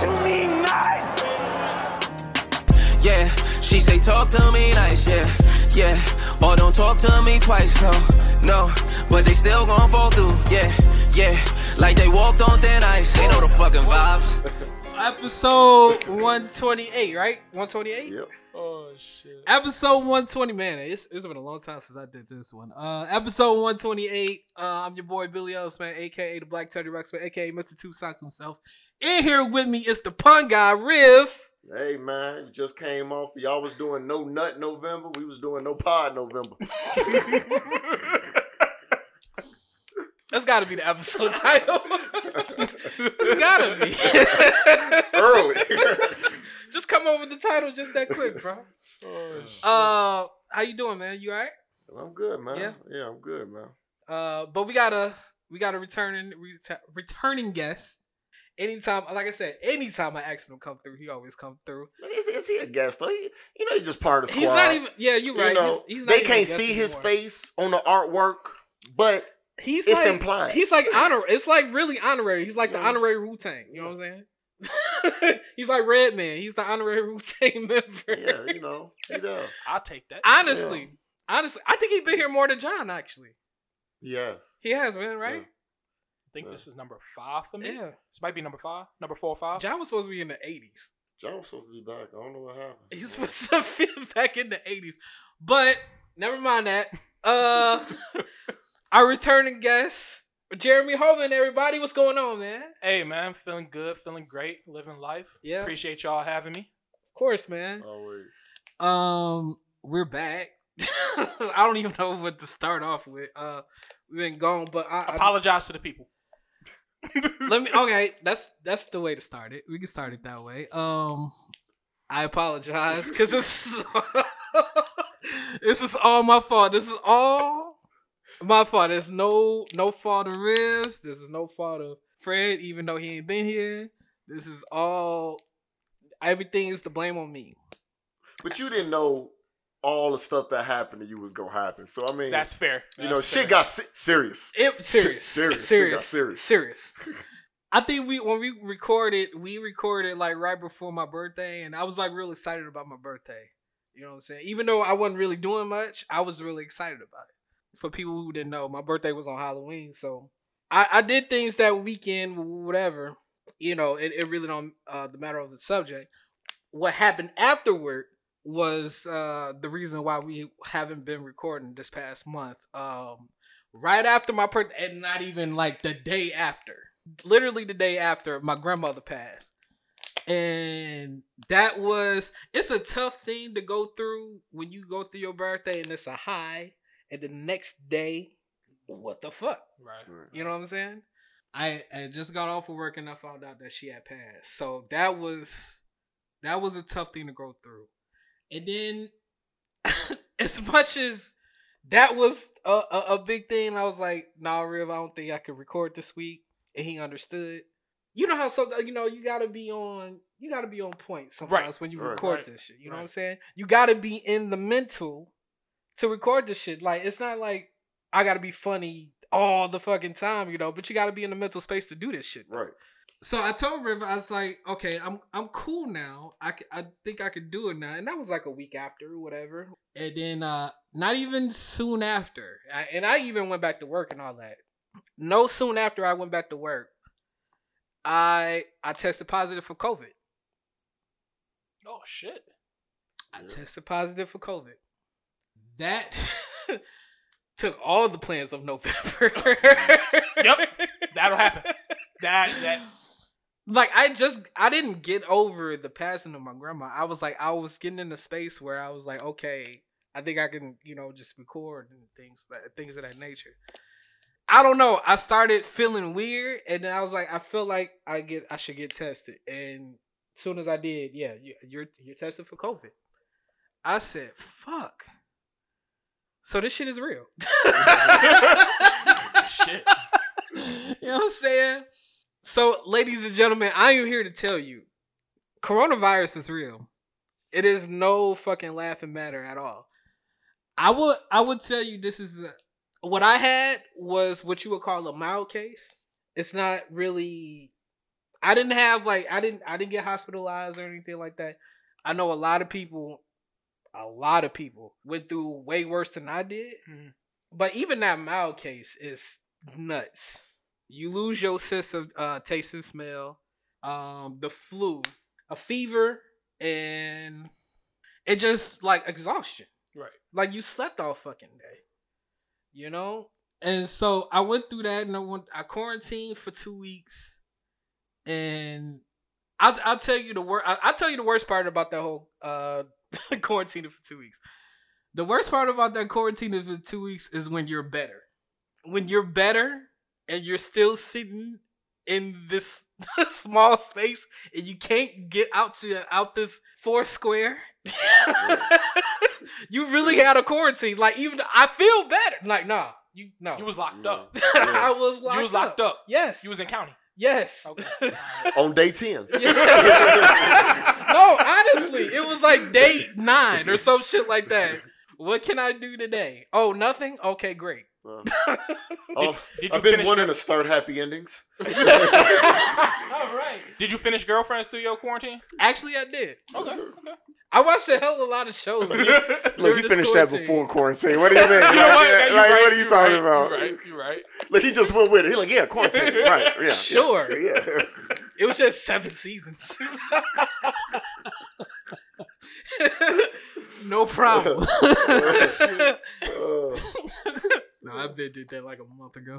to me nice. Yeah, she say talk to me nice, yeah, yeah. Or don't talk to me twice, no, no. But they still gon' fall through, yeah, yeah. Like they walked on thin ice, they know the fucking vibes. Episode 128, right? 128? Yep. Oh, shit. Episode 120, man. It's been a long time since I did this one. Episode 128. I'm your boy, Billy Ellis, man, a.k.a. the Black Teddy Rex, man, a.k.a. Mr. Two Socks himself. In here with me is the pun guy, Riff. Hey, man, it just came off. Y'all was doing No Nut November. We was doing No Pod November. That's got to be the episode title. It's gotta be early. Just come up with the title just that quick, bro. Oh, how you doing, man? You all right? I'm good, man. Yeah, I'm good, man. But we got a returning guest. Anytime, like I said, anytime I ask him to come through, he always come through. But is he a guest though? You know, he's just part of the squad. He's not even. Yeah, you're right. You know, he's not they can't see his face on the artwork, but. It's like, implied. He's like honorary. It's like really honorary. He's like the honorary Wu-Tang. You know what I'm saying? He's like Redman. He's the honorary Wu-Tang member. Yeah, you know. He does. I'll take that. Honestly, I think he's been here more than John, actually. Yes. He has, man, right? Yeah. I think this is number 5 for me. Yeah. This might be number 5. Number 4 or 5. John was supposed to be in the 80s. John was supposed to be back. I don't know what happened. He was supposed to be back in the 80s. But never mind that. Our returning guest, Jeremy Hovland, everybody. What's going on, man? Hey, man. Feeling good. Feeling great. Living life. Yeah. Appreciate y'all having me. Of course, man. Always. We're back. I don't even know what to start off with. We've been gone, but I apologize to the people. Okay, that's the way to start it. We can start it that way. I apologize because this is all my fault. This is all my fault. There's no fault of Rivs. This is no fault of Fred, even though he ain't been here. This is all, everything is to blame on me. But you didn't know all the stuff that happened to you was gonna happen. So I mean, that's fair. You know, shit got serious. Serious. I think we recorded like right before my birthday, and I was like real excited about my birthday. You know what I'm saying? Even though I wasn't really doing much, I was really excited about it. For people who didn't know, my birthday was on Halloween, so I did things that weekend, whatever. You know, it really don't the matter of the subject. What happened afterward was the reason why we haven't been recording this past month. Right after my birthday, and not even like the day after. Literally the day after, my grandmother passed. And it's a tough thing to go through when you go through your birthday and it's a high. And the next day, what the fuck? Right. You know what I'm saying? I just got off of work and I found out that she had passed. So that was a tough thing to go through. And then, as much as that was a big thing, I was like, nah, Riv, I don't think I could record this week. And he understood. You know how you gotta be on point sometimes when you record this shit. You know what I'm saying? You gotta be in the mental to record this shit. Like, it's not like I gotta be funny all the fucking time, you know, but you gotta be in the mental space to do this shit. Right. So I told River, I was like, okay, I'm cool now. I think I could do it now. And that was like a week after or whatever. And then not even soon after. I even went back to work and all that. No soon after I went back to work, I tested positive for COVID. Oh, shit. I tested positive for COVID. That took all the plans of November. Yep. That'll happen. That. Like, I didn't get over the passing of my grandma. I was like, I was getting in a space where I was like, okay, I think I can, you know, just record and things of that nature. I don't know. I started feeling weird. And then I was like, I feel like I should get tested. And as soon as I did, yeah, you're tested for COVID. I said, fuck. So this shit is real. Shit. You know what I'm saying? So, ladies and gentlemen, I am here to tell you, coronavirus is real. It is no fucking laughing matter at all. I would tell you this is what I had was what you would call a mild case. It's not really I didn't have like I didn't get hospitalized or anything like that. I know a lot of people went through way worse than I did. Mm-hmm. But even that mild case is nuts. You lose your sense of taste and smell, the flu, a fever, and it just like exhaustion. Right. Like you slept all fucking day, you know? And so I went through that and I quarantined for 2 weeks. And I'll tell you the worst. I'll tell you the worst part about that whole quarantine for 2 weeks. The worst part about that quarantine for 2 weeks is when you're better. When you're better and you're still sitting in this small space and you can't get out this 4 square. You really had a quarantine. Like even I feel better. Like you was locked up. Yeah. I was locked up. You was locked up. Yes. You was in county. Yes. Okay. On day 10. Yeah. No, honestly, it was like day 9 or some shit like that. What can I do today? Oh, nothing? Okay, great. Did you I've been wanting to start happy endings. All right. Did you finish Girlfriends through your quarantine? Actually, I did. Okay. I watched a hell of a lot of shows. Look, he finished that before quarantine. What do you mean? You know what? Yeah, what are you talking about? You're right. Look, he just went with it. He's like, yeah, quarantine. Right. Yeah. Sure. Yeah. It was just 7 seasons. No problem. No, I did that like a month ago.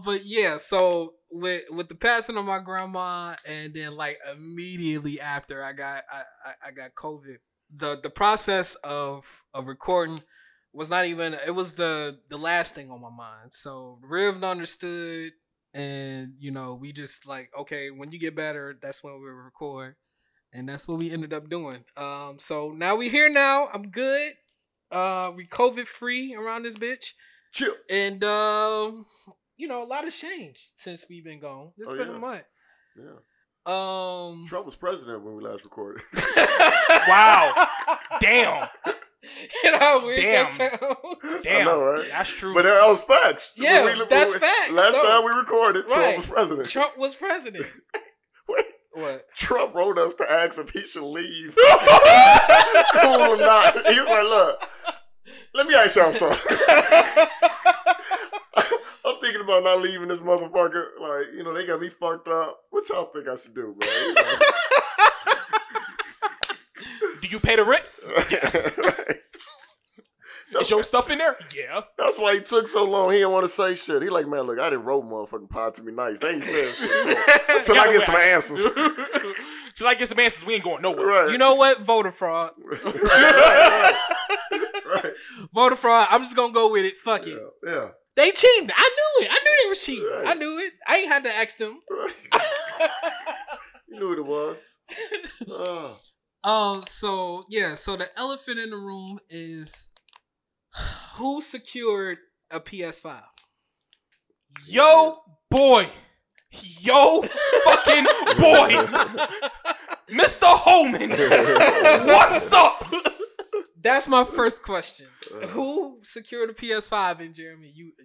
But yeah, so with the passing of my grandma, and then like immediately after I got COVID, the process of recording was not even, it was the last thing on my mind. So Riv understood, and you know, we just like, okay, when you get better, that's when we record, and that's what we ended up doing. So now we here now. I'm good. We COVID free around this bitch. Chill. And you know, a lot has changed since we've been gone. It's been a month. Yeah. Trump was president when we last recorded. Wow. Damn. You know how weird that sounds? Damn. I know, right? That's true. But that was facts. Yeah, that's facts. Last time we recorded, right. Trump was president. Trump was president. Wait. What? Trump wrote us to ask if he should leave. Cool or not. He was like, look, let me ask y'all something. I'm thinking about not leaving this motherfucker. Like, you know, they got me fucked up. What y'all think I should do, bro? You know? Do you pay the rent? Yes. Right. Is your stuff in there? Yeah. That's why he took so long. He didn't want to say shit. He like, man, look, I didn't roll motherfucking pod to be nice. They ain't saying shit. So until I get some answers. Till I get some answers, we ain't going nowhere. Right. You know what? Voter fraud. Right. Voter fraud. I'm just going to go with it. Fuck it. Yeah. They cheating. I knew it. I knew they were cheating. Right. I knew it. I ain't had to ask them. Right. You knew what it was. So, yeah. So, the elephant in the room is... Who secured a PS5? Yo, boy. Yo, fucking boy. Mr. Holman. What's up? That's my first question. Who secured a PS5 in Jeremy? You.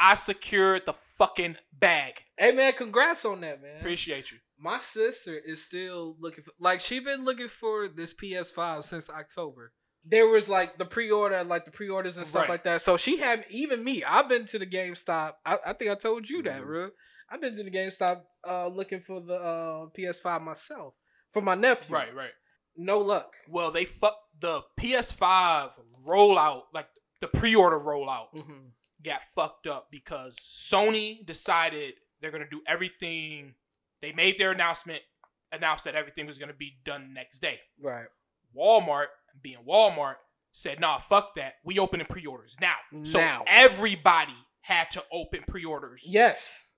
I secured the fucking bag. Hey, man, congrats on that, man. Appreciate you. My sister is still looking for... Like, she been looking for this PS5 since October. There was like the pre-order, like the pre-orders and stuff right. like that. So she had, even me, I've been to the GameStop. I think I told you that, bro. I've been to the GameStop looking for the PS5 myself for my nephew. Right. No luck. Well, they fucked the PS5 rollout, like the pre-order rollout got fucked up because Sony decided they're going to do everything. They made their announced that everything was going to be done next day. Right. Walmart, being Walmart, said, nah, fuck that. We opening pre-orders now. So everybody had to open pre-orders. Yes.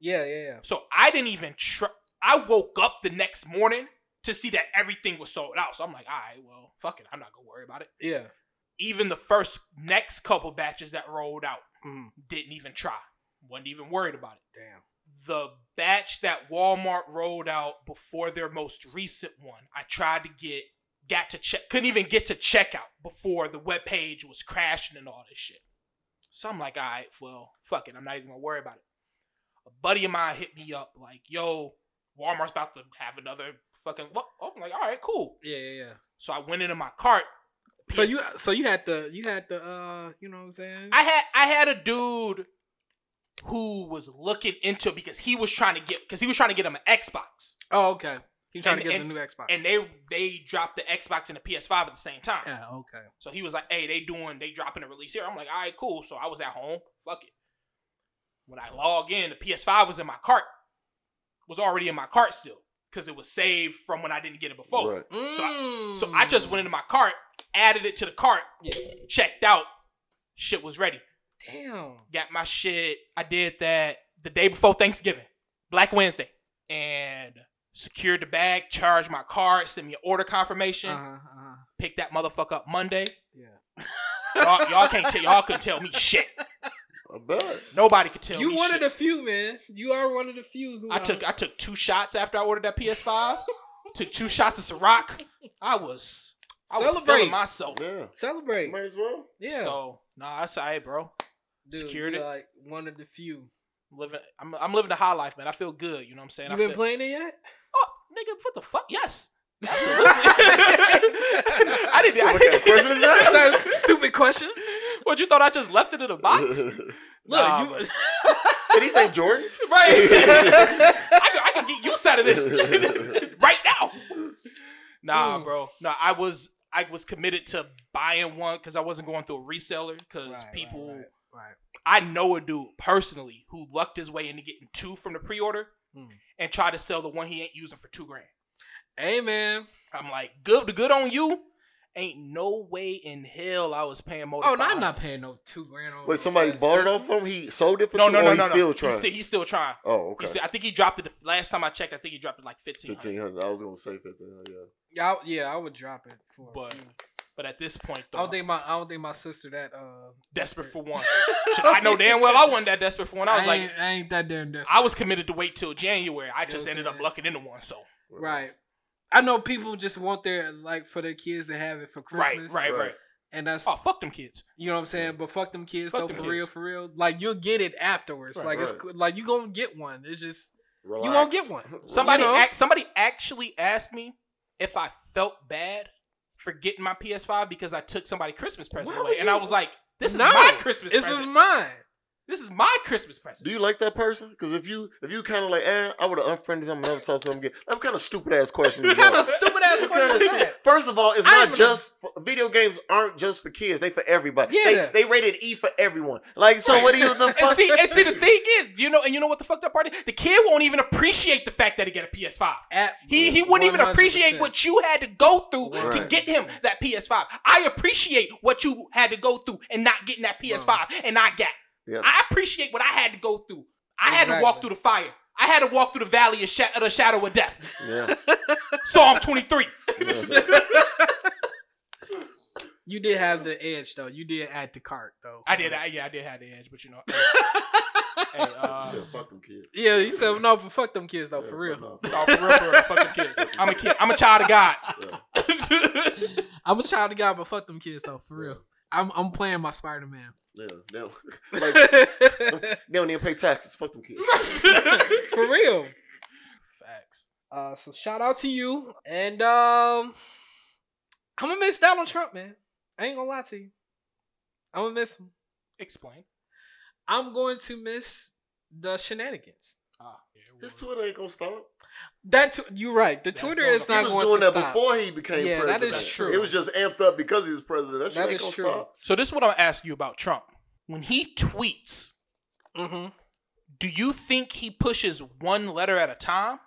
Yeah. So I didn't even try. I woke up the next morning to see that everything was sold out. So I'm like, all right, well, fuck it. I'm not going to worry about it. Yeah. Even the next couple batches that rolled out didn't even try. Wasn't even worried about it. Damn. The batch that Walmart rolled out before their most recent one, I tried to get... Got to check, couldn't even get to checkout before the webpage was crashing and all this shit. So I'm like, all right, well, fuck it. I'm not even gonna worry about it. A buddy of mine hit me up like, yo, Walmart's about to have another fucking look. Oh, I'm like, all right, cool. Yeah. So I went into my cart. So you had the you know what I'm saying? I had a dude who was looking into it because he was trying to get him an Xbox. Oh, okay. He was trying to get him a new Xbox. And they dropped the Xbox and the PS5 at the same time. Yeah, okay. So he was like, hey, they dropping a release here. I'm like, all right, cool. So I was at home. Fuck it. When I log in, the PS5 was in my cart. Was already in my cart still because it was saved from when I didn't get it before. Right. So I just went into my cart, added it to the cart, checked out, shit was ready. Damn. Got my shit. I did that the day before Thanksgiving, Black Wednesday, and secured the bag, charged my card, sent me an order confirmation, picked that motherfucker up Monday. Yeah. Y'all couldn't tell me shit. I bet. Nobody could tell me shit. You one of the few, man. You are one of the few. I took two shots after I ordered that PS5. Took two shots of Ciroc. I was feeling myself. Yeah. Celebrate. Might as well. Yeah. So, nah, that's all right, bro. Dude, secured it. Like one of the few. I'm living the high life, man. I feel good. You know what I'm saying? You been playing it yet? Oh, nigga, what the fuck? Yes. Absolutely. What kind of question is that? That's a stupid question. What, you thought I just left it in a box? Look, so these ain't Jordans? Right. I could get used out of this right now. Nah, bro. No, I was committed to buying one because I wasn't going through a reseller because people... Right. I know a dude personally who lucked his way into getting two from the pre-order and tried to sell the one he ain't using for $2,000. Hey, man. I'm like, good on you. Ain't no way in hell I was paying more. Oh, no, I'm not paying no $2,000. Wait, somebody bought it off him? He sold it for $2,000? No. He's still trying. Oh, okay. I think he dropped it. The last time I checked, I think he dropped it like $1,500. I was going to say $1,500, yeah. Yeah, I would drop it for a few. But at this point, though, I don't think my sister that desperate for one. I know damn well I wasn't that desperate for one. I ain't that damn desperate. I was committed to wait till January. I just ended up lucking into one, so. Right. I know people just want their, like, for their kids to have it for Christmas. Right. And that's... Oh, fuck them kids. You know what I'm saying? But fuck them kids, fuck though, them for kids. Real. Like, you'll get it afterwards. Right, like, it's like you gonna get one. It's just... Relax. You gonna get one. Somebody actually asked me if I felt bad for getting my PS5 because I took somebody's Christmas present away. And I was like, this is my Christmas present. Do you like that person? Because if you kind of like, I would have unfriended him and never talked to him again. That kind of stupid-ass question. First of all, it's not just... Video games aren't just for kids. They for everybody. Yeah. They rated E for everyone. Like, so what do you... The fuck? And see, the thing is, you know what the fucked up part is? The kid won't even appreciate the fact that he got a PS5. He wouldn't 100%. Even appreciate what you had to go through to get him that PS5. I appreciate what you had to go through and not getting that PS5 and I got... Yep. I appreciate what I had to go through. I had to walk through the fire. I had to walk through the valley of the shadow of death. Yeah. Psalm 23. Yeah. You did have the edge, though. You did add the cart, though. I did have the edge, but you know. And, you said fuck them kids. Yeah, you said no, but fuck them kids, though, for real. No. Oh, for real, fuck them kids. I'm a kid. I'm a child of God. Yeah. I'm a child of God, but fuck them kids, though, for real. I'm playing my Spider-Man. Yeah, no. Like, they don't even pay taxes. Fuck them kids. For real. Facts. So shout out to you. And I'm going to miss Donald Trump, man. I ain't going to lie to you. I'm going to miss him. Explain. I'm going to miss the shenanigans. His Twitter ain't going to stop. You're right. The Twitter is not going to stop. He was doing that before he became president. Yeah, that is true. It was just amped up because he was president. That shit ain't going to stop. So this is what I'm asking you about Trump. When he tweets, do you think he pushes one letter at a time?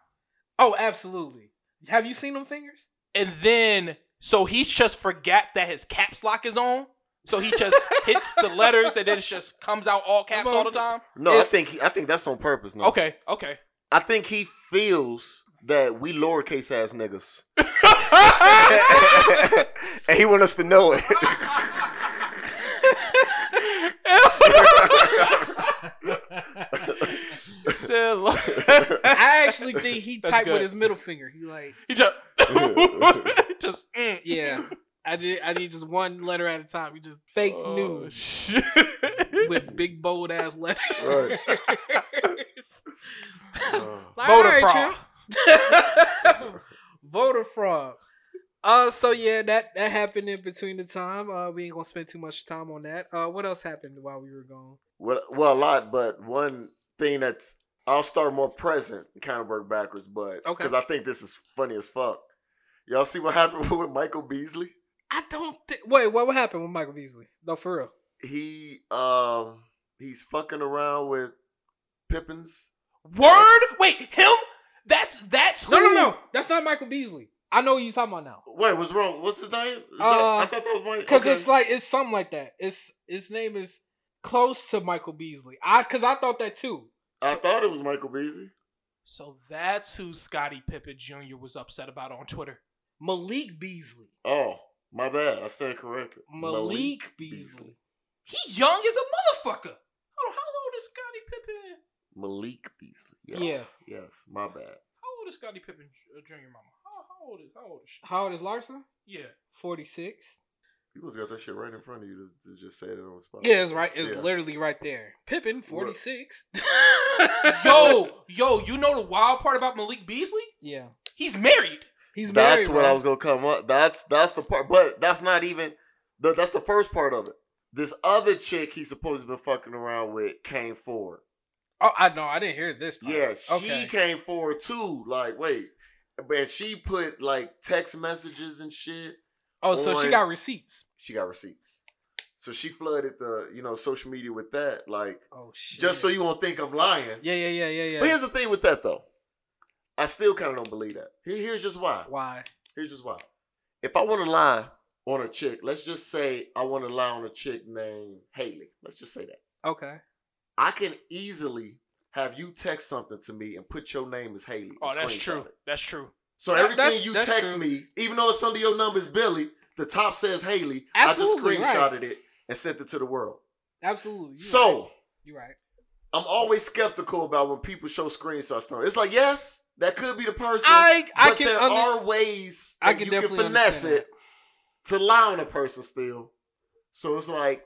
Oh, absolutely. Have you seen them fingers? And then, so he just forgot that his caps lock is on? So he just hits the letters and then it just comes out all caps all the time? No, I think that's on purpose. No. Okay. I think he feels that we lowercase ass niggas. And he wants us to know it. I actually think he typed with his middle finger. He just yeah. I did just one letter at a time. You just fake news shit. With big bold ass letters. Right. Voter fraud. Voter fraud. So yeah, that happened in between the time. We ain't gonna spend too much time on that. What else happened while we were gone? Well, a lot, but one thing that's I'll start more present and kind of work backwards, but because I think this is funny as fuck. Y'all see what happened with Michael Beasley? I don't think. Wait, what happened with Michael Beasley? No, for real. He he's fucking around with Pippen's word. Wait, him? That's who? No. That's not Michael Beasley. I know who you're talking about now. Wait, what's wrong? What's his name? I thought that was Michael. Because it's something like that. It's his name is close to Michael Beasley. I thought that too. I thought it was Michael Beasley. So that's who Scottie Pippen Jr. was upset about on Twitter. Malik Beasley. Oh, my bad. I stand corrected. Malik Beasley. He young as a motherfucker. Hold on, how old is Scottie Pippen? Malik Beasley. Yes. Yeah. Yes, my bad. How old is Scottie Pippen Jr., mama? How old is she? How old is Larsa? Yeah. 46. You must got that shit right in front of you to just say that on the spot. Yeah, it's right. It's literally right there. Pippen, 46. yo, you know the wild part about Malik Beasley? Yeah. He's married. That's what I was going to come up. That's the part. But that's not even, that's the first part of it. This other chick he's supposed to be fucking around with came forward. Oh, I know. I didn't hear this part. Yeah, she came forward too. Like, wait. And she put, like, text messages and shit. Oh, so she got receipts. So she flooded the, social media with that. Like, oh, shit. Just so you won't think I'm lying. Yeah. But here's the thing with that, though. I still kind of don't believe that. Here's just why. If I want to lie on a chick, let's just say I want to lie on a chick named Haley. Let's just say that. Okay. I can easily have you text something to me and put your name as Haley. Oh, that's true. So everything you text me, even though it's under your number is Billy, the top says Haley. Absolutely, I just screenshotted it and sent it to the world. Absolutely. So you're right. I'm always skeptical about when people show screenshots. It's like, yes, that could be the person. But there are ways that you can finesse it to lie on a person still. So it's like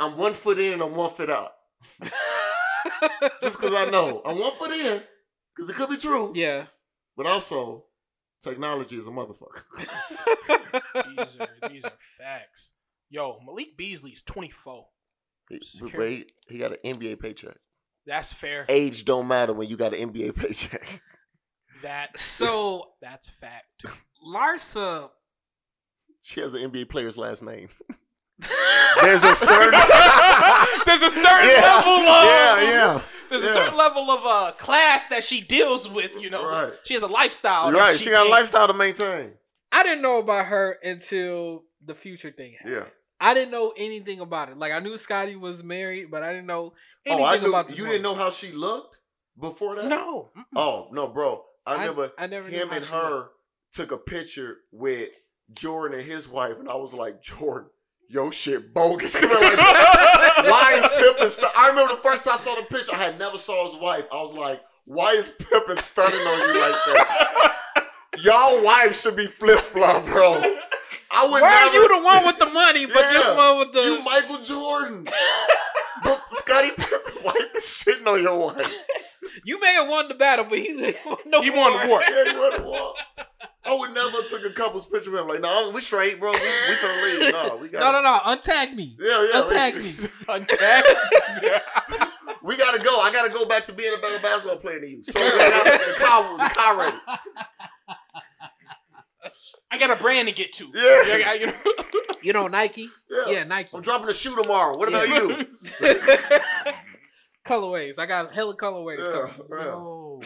I'm one foot in and I'm one foot out. Just because I know. I'm one foot in because it could be true. Yeah. But also, technology is a motherfucker. these are facts. Yo, Malik Beasley's 24. He got an NBA paycheck. That's fair. Age don't matter when you got an NBA paycheck. That's fact. Larsa. She has an NBA player's last name. There's a certain level of a certain level of class that she deals with, Right. She has a lifestyle. Right, she got a lifestyle to maintain. I didn't know about her until the future thing happened. Yeah. I didn't know anything about it. Like, I knew Scottie was married, but I didn't know anything about this. You didn't know how she looked before that? No. Mm-mm. Oh, no, bro. I remember him and her took a picture with Jordan and his wife, and I was like, Jordan. Yo, shit, bogus. Like, why is Pippen I remember the first time I saw the picture, I had never saw his wife. I was like, why is Pippen stunning on you like that? Y'all wives should be flip-flop, bro. Why are you the one with the money, but this one with the... You Michael Jordan. But Scottie Pippen, why is shitting on your wife? You may have won the battle, but he won the war. Yeah, he won the war. I would never took a couple's picture with him. Like, no, we straight, bro. We finna leave. No, we got No. Untag me. Yeah. Untag me. Untag me. We gotta go. I gotta go back to being a better basketball player than you. So we gotta the car ready. I got a brand to get to. Yeah. Nike? Yeah, Nike. I'm dropping a shoe tomorrow. What about you? Colorways. I got hella colorways coming. Right. No.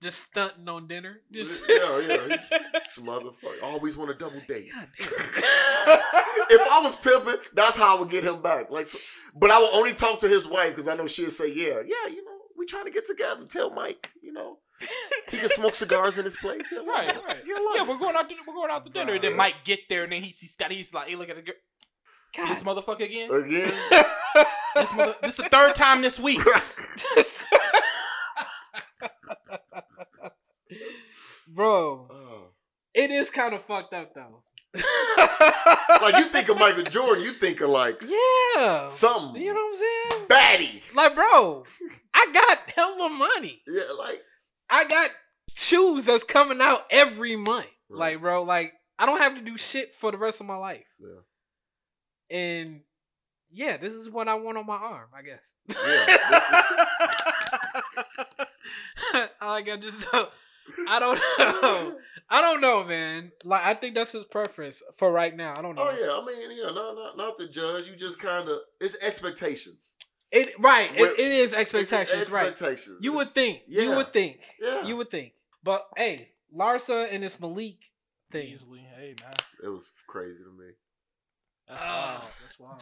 Just stunting on dinner. Yeah. This motherfucker. Always want a double date. If I was pimping, that's how I would get him back. Like, so, but I would only talk to his wife because I know she'd say, we trying to get together. Tell Mike, he can smoke cigars in his place. Yeah, right. We're going out. We're going out to dinner. And then Mike get there, and then he see Scottie. He's like, hey, look at the girl. God. This motherfucker again. This the third time this week. Bro, It is kind of fucked up though. Like, you think of Michael Jordan, you think of something. You know what I'm saying? Batty. Like, bro, I I got hella money. Yeah, like I got shoes that's coming out every month. Right. Like, bro, like I don't have to do shit for the rest of my life. Yeah. And yeah, this is what I want on my arm, I guess. Yeah. This is... like I just don't, I don't know. I don't know, man. Like I think that's his preference for right now. I don't know. Oh yeah, I mean, yeah, not to judge. You just kind of it's expectations. It right. It is expectations. It's expectations. Right. You would think. But hey, Larsa and this Malik thing. Beasley. Hey, man. It was crazy to me. That's wild. That's wild.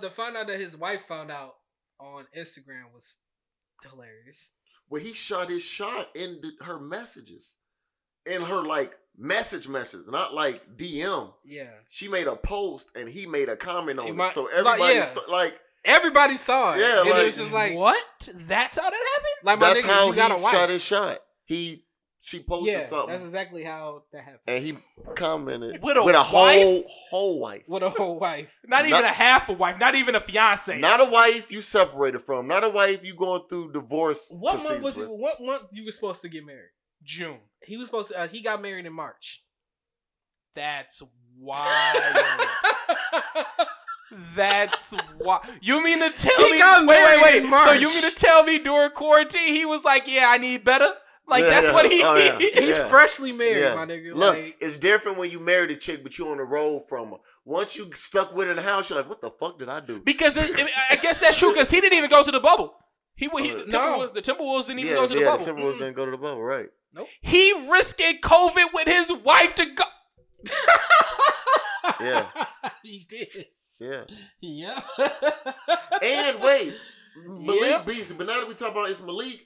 To find out that his wife found out on Instagram was hilarious. Well, he shot his shot in her messages. In her, like, message, not, like, DM. Yeah. She made a post, and he made a comment on it. So everybody, everybody saw it. Yeah, and it was just like, what? That's how that happened? Like, my nigga, you got a wife. That's how he shot his shot. She posted something. That's exactly how that happened. And he commented with a whole wife. With a whole wife. Not even a half a wife. Not even a fiance. Not a wife you separated from. Not a wife you going through divorce. What month you were supposed to get married? June. He was supposed to. He got married in March. That's wild. That's why. You mean to tell me? Wait. So you mean to tell me during quarantine he was like, "Yeah, I need better." Like that's what he. He's freshly married, my nigga. Look, it's different when you married a chick, but you on the road from her. Once you stuck with her in the house, you're like, "What the fuck did I do?" Because I guess that's true. Because he didn't even go to the bubble. The Timberwolves didn't even go to the bubble. The Timberwolves didn't go to the bubble, right? Nope. He risking COVID with his wife to go. Yeah, he did. Yeah. And wait, Malik Beasley. But now that we talk about it's Malik,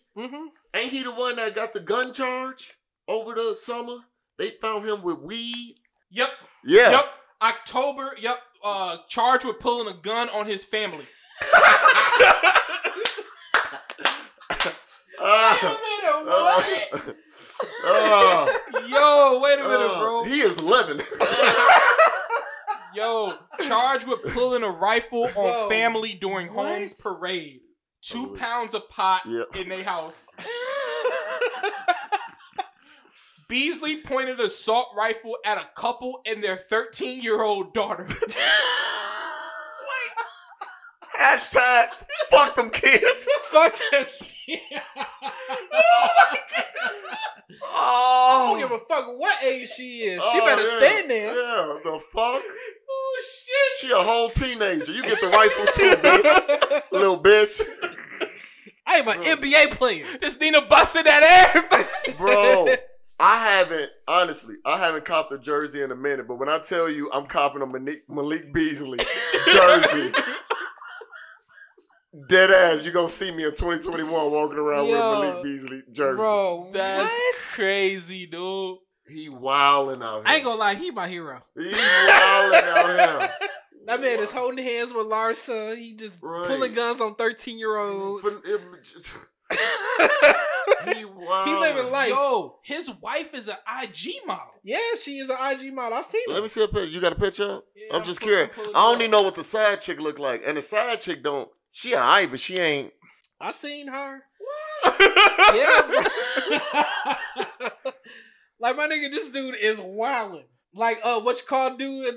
ain't he the one that got the gun charge over the summer? They found him with weed. Yep. Yeah. Yep. October. Yep. Charged with pulling a gun on his family. Wait a minute, what? Yo, wait a minute, bro. He is living. Yo, charged with pulling a rifle on family during Holmes parade. 2 pounds of pot in their house. Beasley pointed an assault rifle at a couple and their 13-year-old daughter. Hashtag fuck them kids. Fuck them kids. Oh my god. Oh. I don't give a fuck what age she is. She better stand there. Yeah, the fuck? Oh shit. She a whole teenager. You get the rifle too, bitch. Little bitch. I am an NBA player. This Nina busted at everybody. Bro, I haven't copped a jersey in a minute, but when I tell you I'm copping a Malik Beasley jersey. Dead ass, you gonna see me in 2021 walking around with Malik Beasley jersey. Bro, that's crazy, dude. He wilding out here. I ain't gonna lie, he my hero. He wilding out here. That man is holding hands with Larsa. He just pulling guns on 13-year-olds. He wild. He living life. Yo, his wife is an IG model. Yeah, she is an IG model. I seen it. Let me see a picture. You got a picture? Yeah, I'm just curious. I don't even know what the side chick look like, and the side chick don't. She alright, but she ain't. I seen her. What? Yeah, bro. Like my nigga, this dude is wildin'. Like what you call did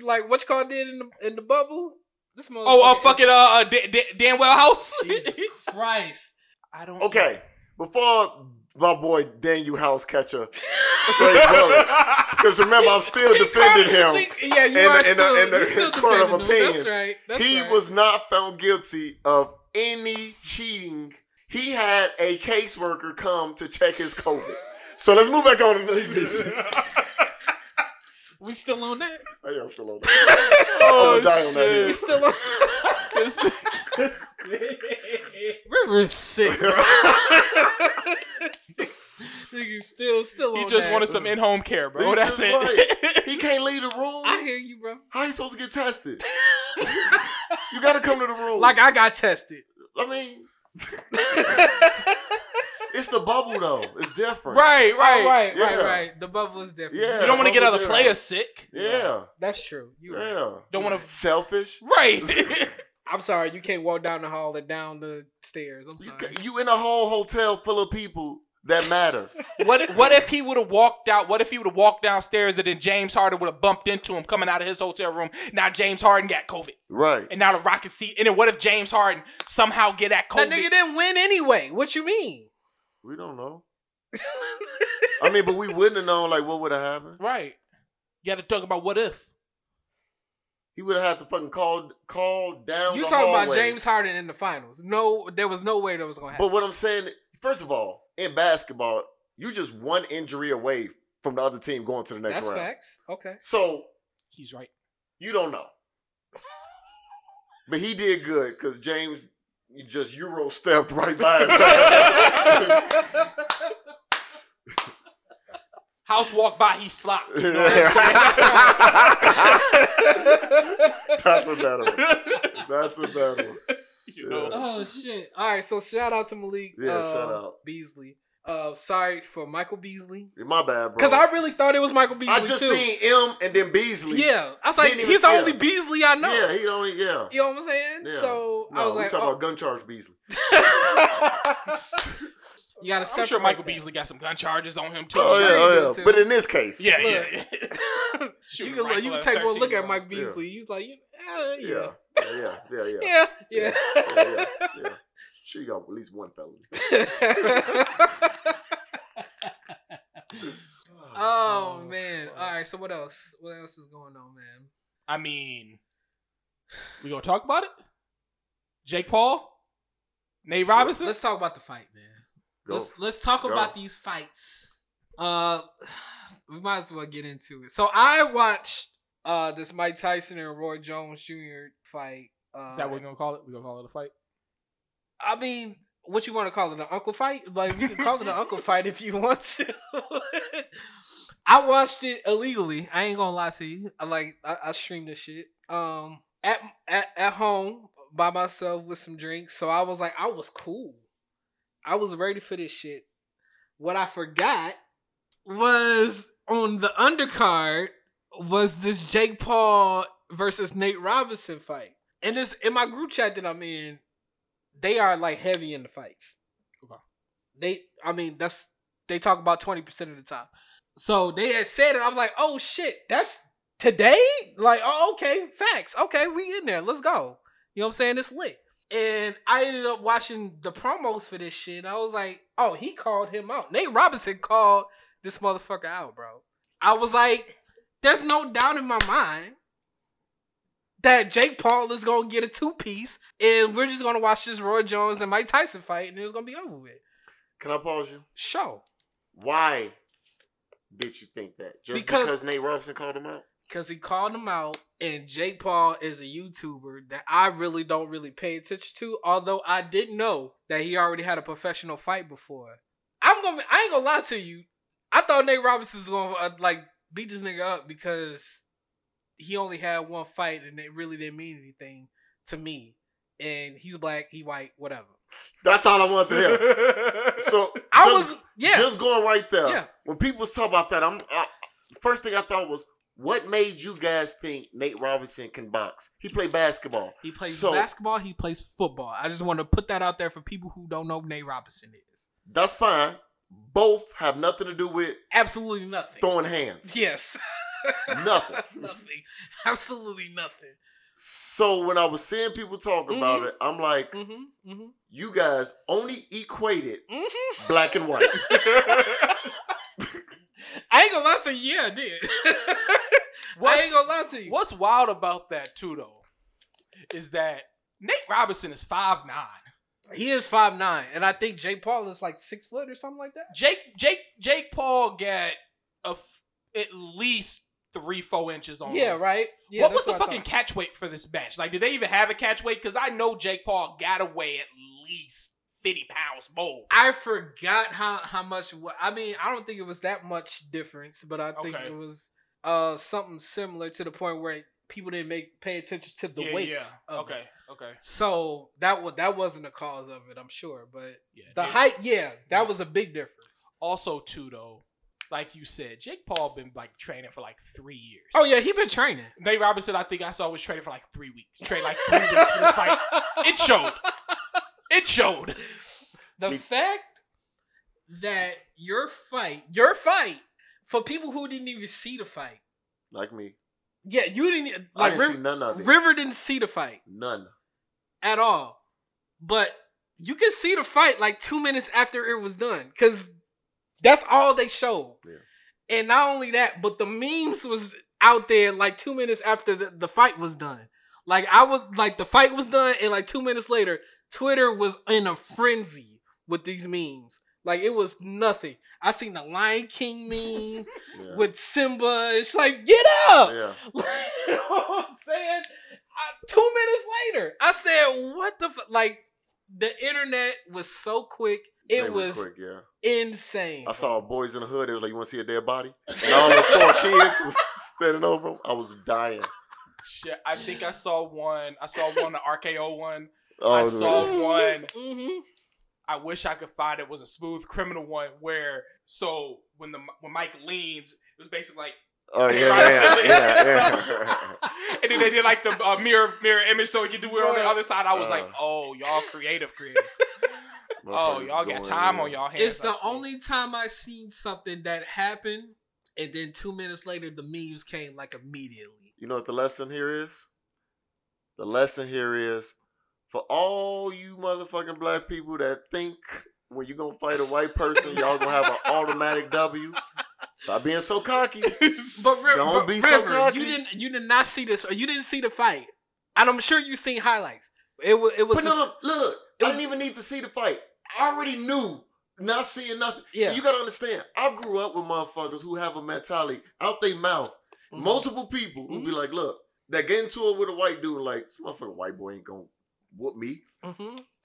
in the bubble? This motherfucker. Oh, fucking Daniel House. Jesus Christ. I don't. Okay, before my boy Daniel House catch a straight bullet, because remember I'm still defending him. Yeah, you are still court of opinion. That's right. He was not found guilty of any cheating. He had a caseworker come to check his COVID. So let's move back on to Malik Beasley. We still on that? Oh, yeah, I'm still on that. I'm gonna die on that. We still on that. River is sick, bro. Nigga, still on that. He just wanted some in-home care, bro. That's it. Right. He can't leave the room. I hear you, bro. How you supposed to get tested? You gotta come to the room. Like I got tested. I mean... It's the bubble though. It's different. Right. The bubble is different. Yeah, you don't want to get other players sick. Yeah. That's true. You don't want to selfish. Right. I'm sorry, you can't walk down the hall or down the stairs. I'm sorry. You in a whole hotel full of people that matter. What if he would have walked out? What if he would have walked downstairs and then James Harden would have bumped into him coming out of his hotel room? Now James Harden got COVID. Right. And now the Rockets see. And then what if James Harden somehow get that COVID? That nigga didn't win anyway. What you mean? We don't know. I mean, but we wouldn't have known, like, what would have happened. Right. You got to talk about what if. He would have had to fucking call down the hallway. You talking about James Harden in the finals. No, there was no way that was going to happen. But what I'm saying, first of all, in basketball, you just one injury away from the other team going to the next round. That's facts. Okay. So. He's right. You don't know. But he did good because James just Euro-stepped right by himself. House walked by, he flopped. You know that's a better one. That's a better one. You know? Yeah. Oh, shit. All right, so shout out to Malik Beasley. Sorry for Michael Beasley. My bad, bro. Because I really thought it was Michael Beasley, I just seen him and then Beasley. Yeah. I was like, he's the only Beasley I know. Yeah, he the only, yeah. You know what I'm saying? Yeah. So I was like, talking about gun charge Beasley. You gotta separate. I'm sure Michael Beasley got some gun charges on him too. Oh yeah. But in this case, look. you can take one look at Mike Beasley. Yeah. You was like, yeah. Sure, you got at least one felony. Oh man! Fuck. All right, so what else? What else is going on, man? I mean, we gonna talk about it? Jake Paul, Nate Robinson. Let's talk about the fight, man. Let's talk about these fights. We might as well get into it. So I watched this Mike Tyson and Roy Jones Jr. fight. Is that what we're gonna call it? We're gonna call it a fight? I mean, what you wanna call it? An uncle fight? Like, you can call it an uncle fight if you want to. I watched it illegally. I ain't gonna lie to you. I streamed this shit. At home by myself with some drinks. So I was like, I was cool. I was ready for this shit. What I forgot was on the undercard was this Jake Paul versus Nate Robinson fight. And this in my group chat that I'm in, they are like heavy in the fights. Okay. They talk about 20% of the time. So they had said it. I'm like, oh shit, that's today? Like, oh, okay, facts. Okay, we in there. Let's go. You know what I'm saying? It's lit. And I ended up watching the promos for this shit. I was like, oh, he called him out. Nate Robinson called this motherfucker out, bro. I was like, there's no doubt in my mind that Jake Paul is going to get a two-piece, and we're just going to watch this Roy Jones and Mike Tyson fight, and it's going to be over with. Can I pause you? Sure. Why did you think that? Just because Nate Robinson called him out? Because he called him out, and Jake Paul is a YouTuber that I really don't really pay attention to, although I didn't know that he already had a professional fight before. I ain't gonna lie to you. I thought Nate Robinson was gonna beat this nigga up because he only had one fight and it really didn't mean anything to me. And he's black, he white, whatever. That's all I wanted to hear. So just going right there. Yeah. When people talk about that, first thing I thought was, what made you guys think Nate Robinson can box? He played basketball. He plays basketball. He plays football. I just want to put that out there for people who don't know who Nate Robinson is. That's fine. Both have nothing to do with... Absolutely nothing. Throwing hands. Yes. Nothing. Absolutely nothing. So when I was seeing people talk about it, I'm like, you guys only equated black and white. I ain't gonna lie to you. Yeah, I did. I ain't gonna lie to you. What's wild about that too, though, is that Nate Robinson is 5'9". He is 5'9", and I think Jake Paul is like 6 foot or something like that. Jake Paul got at least 3-4 inches on. Yeah, him. Right. Yeah, what was the fucking catch weight for this match? Like, did they even have a catch weight? Because I know Jake Paul got away at least 50 pounds more. I forgot how much. I mean, I don't think it was that much difference, but I think it was something similar to the point where people didn't pay attention to the weight. Yeah. Okay. So that wasn't the cause of it, I'm sure, but the height, that was a big difference. Also, too, though, like you said, Jake Paul been like training for like 3 years. Oh yeah, he been training. Nate Robinson, I think I saw, was training for like 3 weeks. Trained like 3 weeks for this fight. It showed. It showed. The fact that your fight, for people who didn't even see the fight. Like me. Yeah, you didn't. Like, I didn't see none of it. River didn't see the fight. None. At all. But you can see the fight like 2 minutes after it was done. Because that's all they showed. Yeah. And not only that, but the memes was out there like 2 minutes after the fight was done. Like, I was like, the fight was done, and like 2 minutes later, Twitter was in a frenzy with these memes. Like, it was nothing. I seen the Lion King meme with Simba. It's like, get up! Yeah. Like, you know what I'm saying? 2 minutes later, I said, what the fuck? Like, the internet was so quick. It was insane. I saw Boys in the Hood. It was like, you want to see a dead body? And all the four kids was standing over them. I was dying. Shit, I think I saw one. I saw one, the RKO one. Oh, I saw one. Mm-hmm. I wish I could find it. Was a Smooth Criminal one where, so when Mike leans, it was basically like, oh yeah. And then they did like the mirror image, so you do it on the other side. I was like, oh, y'all creative. Oh, y'all got time on y'all hands. It's the only time I seen something that happened, and then 2 minutes later the memes came like immediately. You know what the lesson here is? The lesson here is, for all you motherfucking black people that think when you gonna fight a white person, y'all gonna have an automatic W, stop being so cocky. Don't be so cocky. You did not see this. Or you didn't see the fight. And I'm sure you seen highlights. It was. But no, look. I didn't even need to see the fight. I already knew. Not seeing nothing. Yeah. You gotta understand. I grew up with motherfuckers who have a mentality out their mouth. Mm-hmm. Multiple people who be like, look, that get into it with a white dude, like, this motherfucking white boy ain't gonna whoop me. Mm-hmm.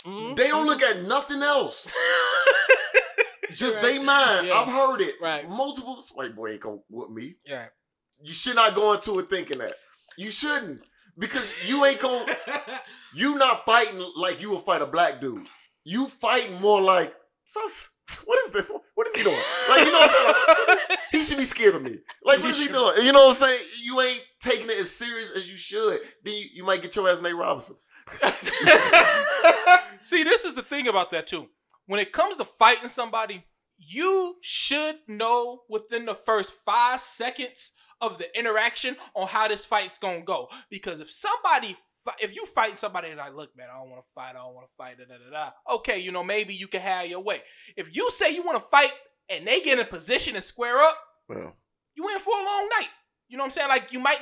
Mm-hmm. They don't look at nothing else. Just right. They mind. Yeah. I've heard it. Right. Multiple. This white boy ain't gonna whoop me. Yeah. You should not go into it thinking that. You shouldn't. Because you ain't gonna. You not fighting like you will fight a black dude. You fighting more like, what is this? What is he doing? Like, you know what I'm saying? Like, he should be scared of me. Like, what is he doing? You know what I'm saying? You ain't taking it as serious as you should. Then you might get your ass Nate Robinson. See, this is the thing about that too. When it comes to fighting somebody, you should know within the first 5 seconds of the interaction on how this fight's gonna go. Because if you fight somebody and like, look, man, I don't wanna fight, da-da-da-da. Okay, you know, maybe you can have your way. If you say you wanna fight and they get in a position and square up, well, you in for a long night. You know what I'm saying? Like, you might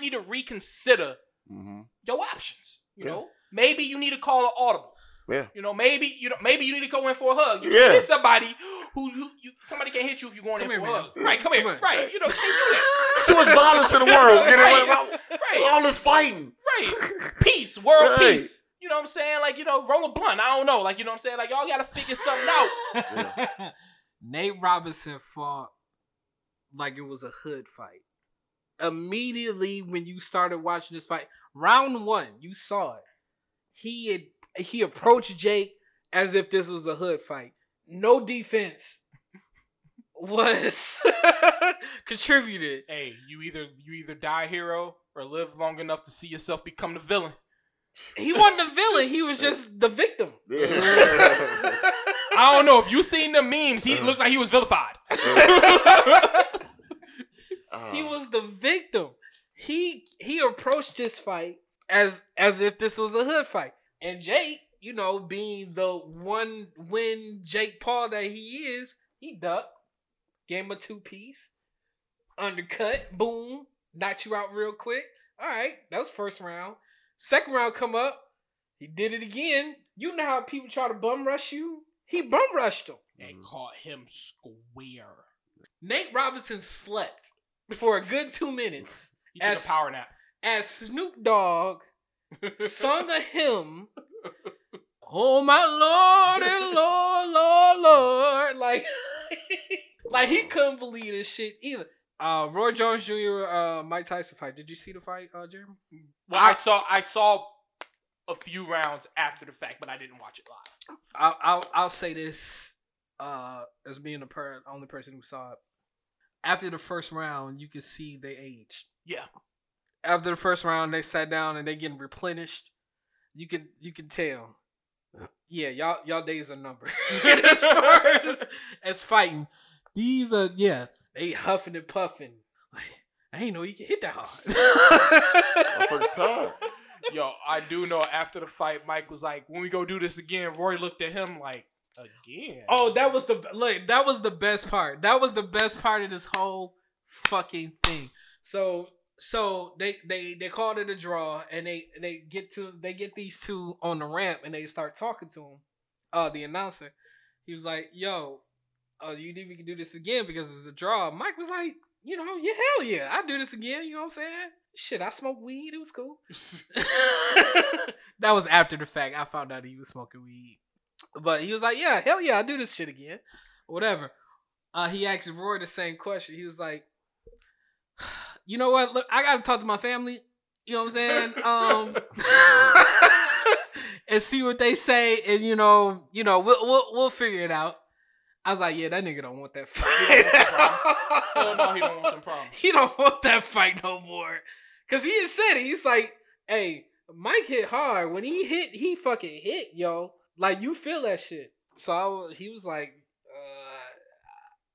need to reconsider your options. You know? Maybe you need to call an audible. Yeah. You know, maybe you need to go in for a hug. You can hit somebody who somebody can't hit you if you're going in for a hug. Yeah. Right, come here. Right. You know, can't do that. It's too much violence in the world. You know, all this fighting. Right. Peace, world peace. You know what I'm saying? Like, you know, roll a blunt. I don't know. Like, you know what I'm saying? Like, y'all gotta figure something out. Yeah. Nate Robinson fought like it was a hood fight. Immediately when you started watching this fight, round one, you saw it. He approached Jake as if this was a hood fight. No defense was contributed. Hey, you either die a hero or live long enough to see yourself become the villain. He wasn't the villain. He was just the victim. I don't know if you seen the memes. He looked like he was vilified. He was the victim. He approached this fight as if this was a hood fight. And Jake, you know, being the one win Jake Paul that he is, he ducked, gave him a two-piece, undercut, boom, knocked you out real quick. All right, that was first round. Second round come up, he did it again. You know how people try to bum rush you? He bum rushed him. And caught him square. Nate Robinson slept for a good 2 minutes. He took a power nap. As Snoop Dogg sung a hymn, oh my Lord and Lord, like he couldn't believe this shit either. Roy Jones Jr. Mike Tyson fight. Did you see the fight, Jeremy? Well, I saw a few rounds after the fact, but I didn't watch it live. I'll say this as being the only person who saw it. after the first round, you can see they aged. Yeah. After the first round, they sat down and they getting replenished. You can tell. Yeah, y'all days are numbered as far as fighting. These are they huffing and puffing. Like, I ain't know you can hit that hard. My first time. Yo, I do know after the fight, Mike was like, "When we go do this again," Roy looked at him like, "Again?" Oh, that was the best part. That was the best part of this whole fucking thing. So they called it a draw, and they get these two on the ramp, and they start talking to him. The announcer, he was like, "Yo, you think we can do this again because it's a draw?" Mike was like, "You know, yeah, hell yeah, I do this again." You know what I'm saying? Shit, I smoked weed. It was cool. That was after the fact. I found out he was smoking weed. But he was like, yeah, hell yeah, I do this shit again. Whatever. He asked Roy the same question. He was like, you know what? Look, I got to talk to my family. You know what I'm saying? And see what they say. And, you know, we'll figure it out. I was like, yeah, that nigga don't want that fight. Hell no, he don't want them problems. He don't want that fight no more. Because he had said it. He's like, hey, Mike hit hard. When he hit, he fucking hit, yo. Like, you feel that shit. So he was like,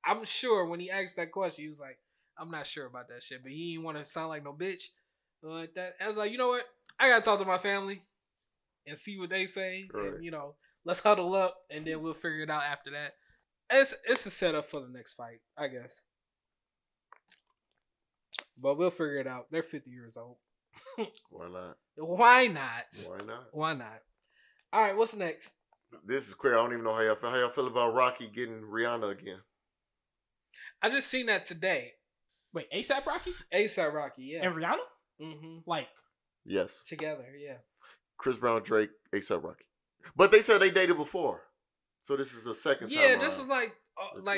I'm sure when he asked that question, he was like, I'm not sure about that shit. But he didn't want to sound like no bitch. Like that. I was like, you know what? I got to talk to my family and see what they say. Right. And, you know, let's huddle up. And then we'll figure it out after that. It's a setup for the next fight, I guess. But we'll figure it out. They're 50 years old. Why not? Why not? Why not? Why not? All right, what's next? This is queer. I don't even know how y'all feel. How y'all feel about Rocky getting Rihanna again? I just seen that today. Wait, ASAP Rocky? ASAP Rocky, yeah. And Rihanna? Mm-hmm. Like? Yes. Together, yeah. Chris Brown, Drake, ASAP Rocky. But they said they dated before. So this is the second time. Yeah, this is like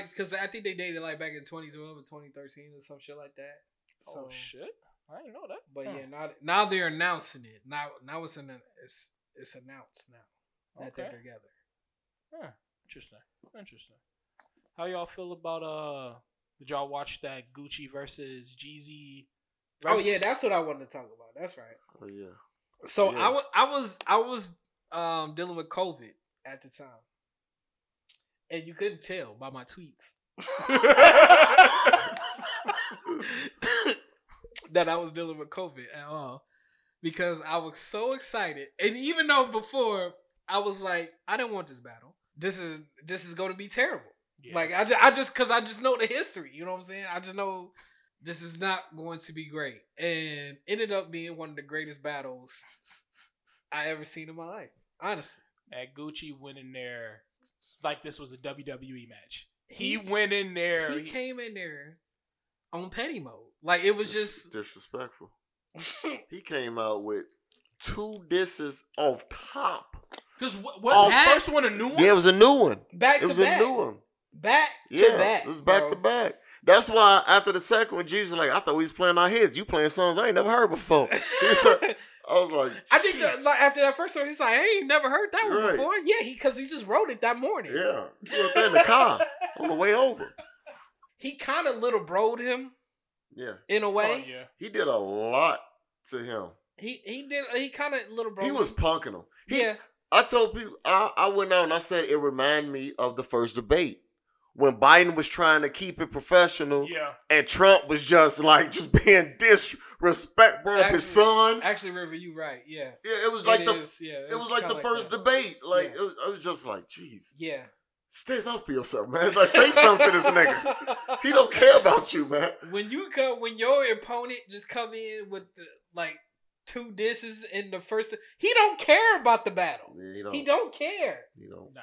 because I think they dated like back in 2012 or 2013 or some shit like that. So, oh shit! I didn't know that. But yeah, now they're announcing it. Now it's announced now that they're together. Huh. Interesting. How y'all feel about Did y'all watch that Gucci versus Jeezy? Oh yeah, that's what I wanted to talk about. That's right. Oh yeah. So yeah. I was dealing with COVID at the time. And you couldn't tell by my tweets that I was dealing with COVID at all because I was so excited. And even though before I was like, I didn't want this battle. This is going to be terrible. Yeah. Like I just know the history. You know what I'm saying? I just know this is not going to be great. And ended up being one of the greatest battles I ever seen in my life. Honestly, at Gucci went in there. Like this was a WWE match. He went in there. He came in there on petty mode. Like it was just disrespectful. He came out with two disses off top. Because what first one a new one? Yeah, it was a new one. Back to back. It was back to back. That's why after the second one, Jesus was like, I thought we was playing our heads. You playing songs I ain't never heard before. I was like, jeez. I think that, like, after that first one, he's like, I ain't never heard that one before. Yeah, because he just wrote it that morning. Yeah, he wrote that in the car on the way over. He kind of little bro'd him. Yeah, in a way. Oh, yeah. He did a lot to him. He kind of little bro'd him. He was punking him. Yeah. I told people, I went out and I said, it reminded me of the first debate. When Biden was trying to keep it professional, and Trump was just being disrespectful of his son. Actually, River, you right? Yeah, yeah. It was like the first debate. Like I was just like, jeez. Yeah, stand up for yourself, man. Like say something to this nigga. He don't care about you, man. When your opponent just come in with like two disses in the first, he don't care about the battle. Yeah, he don't care. He don't. Nah.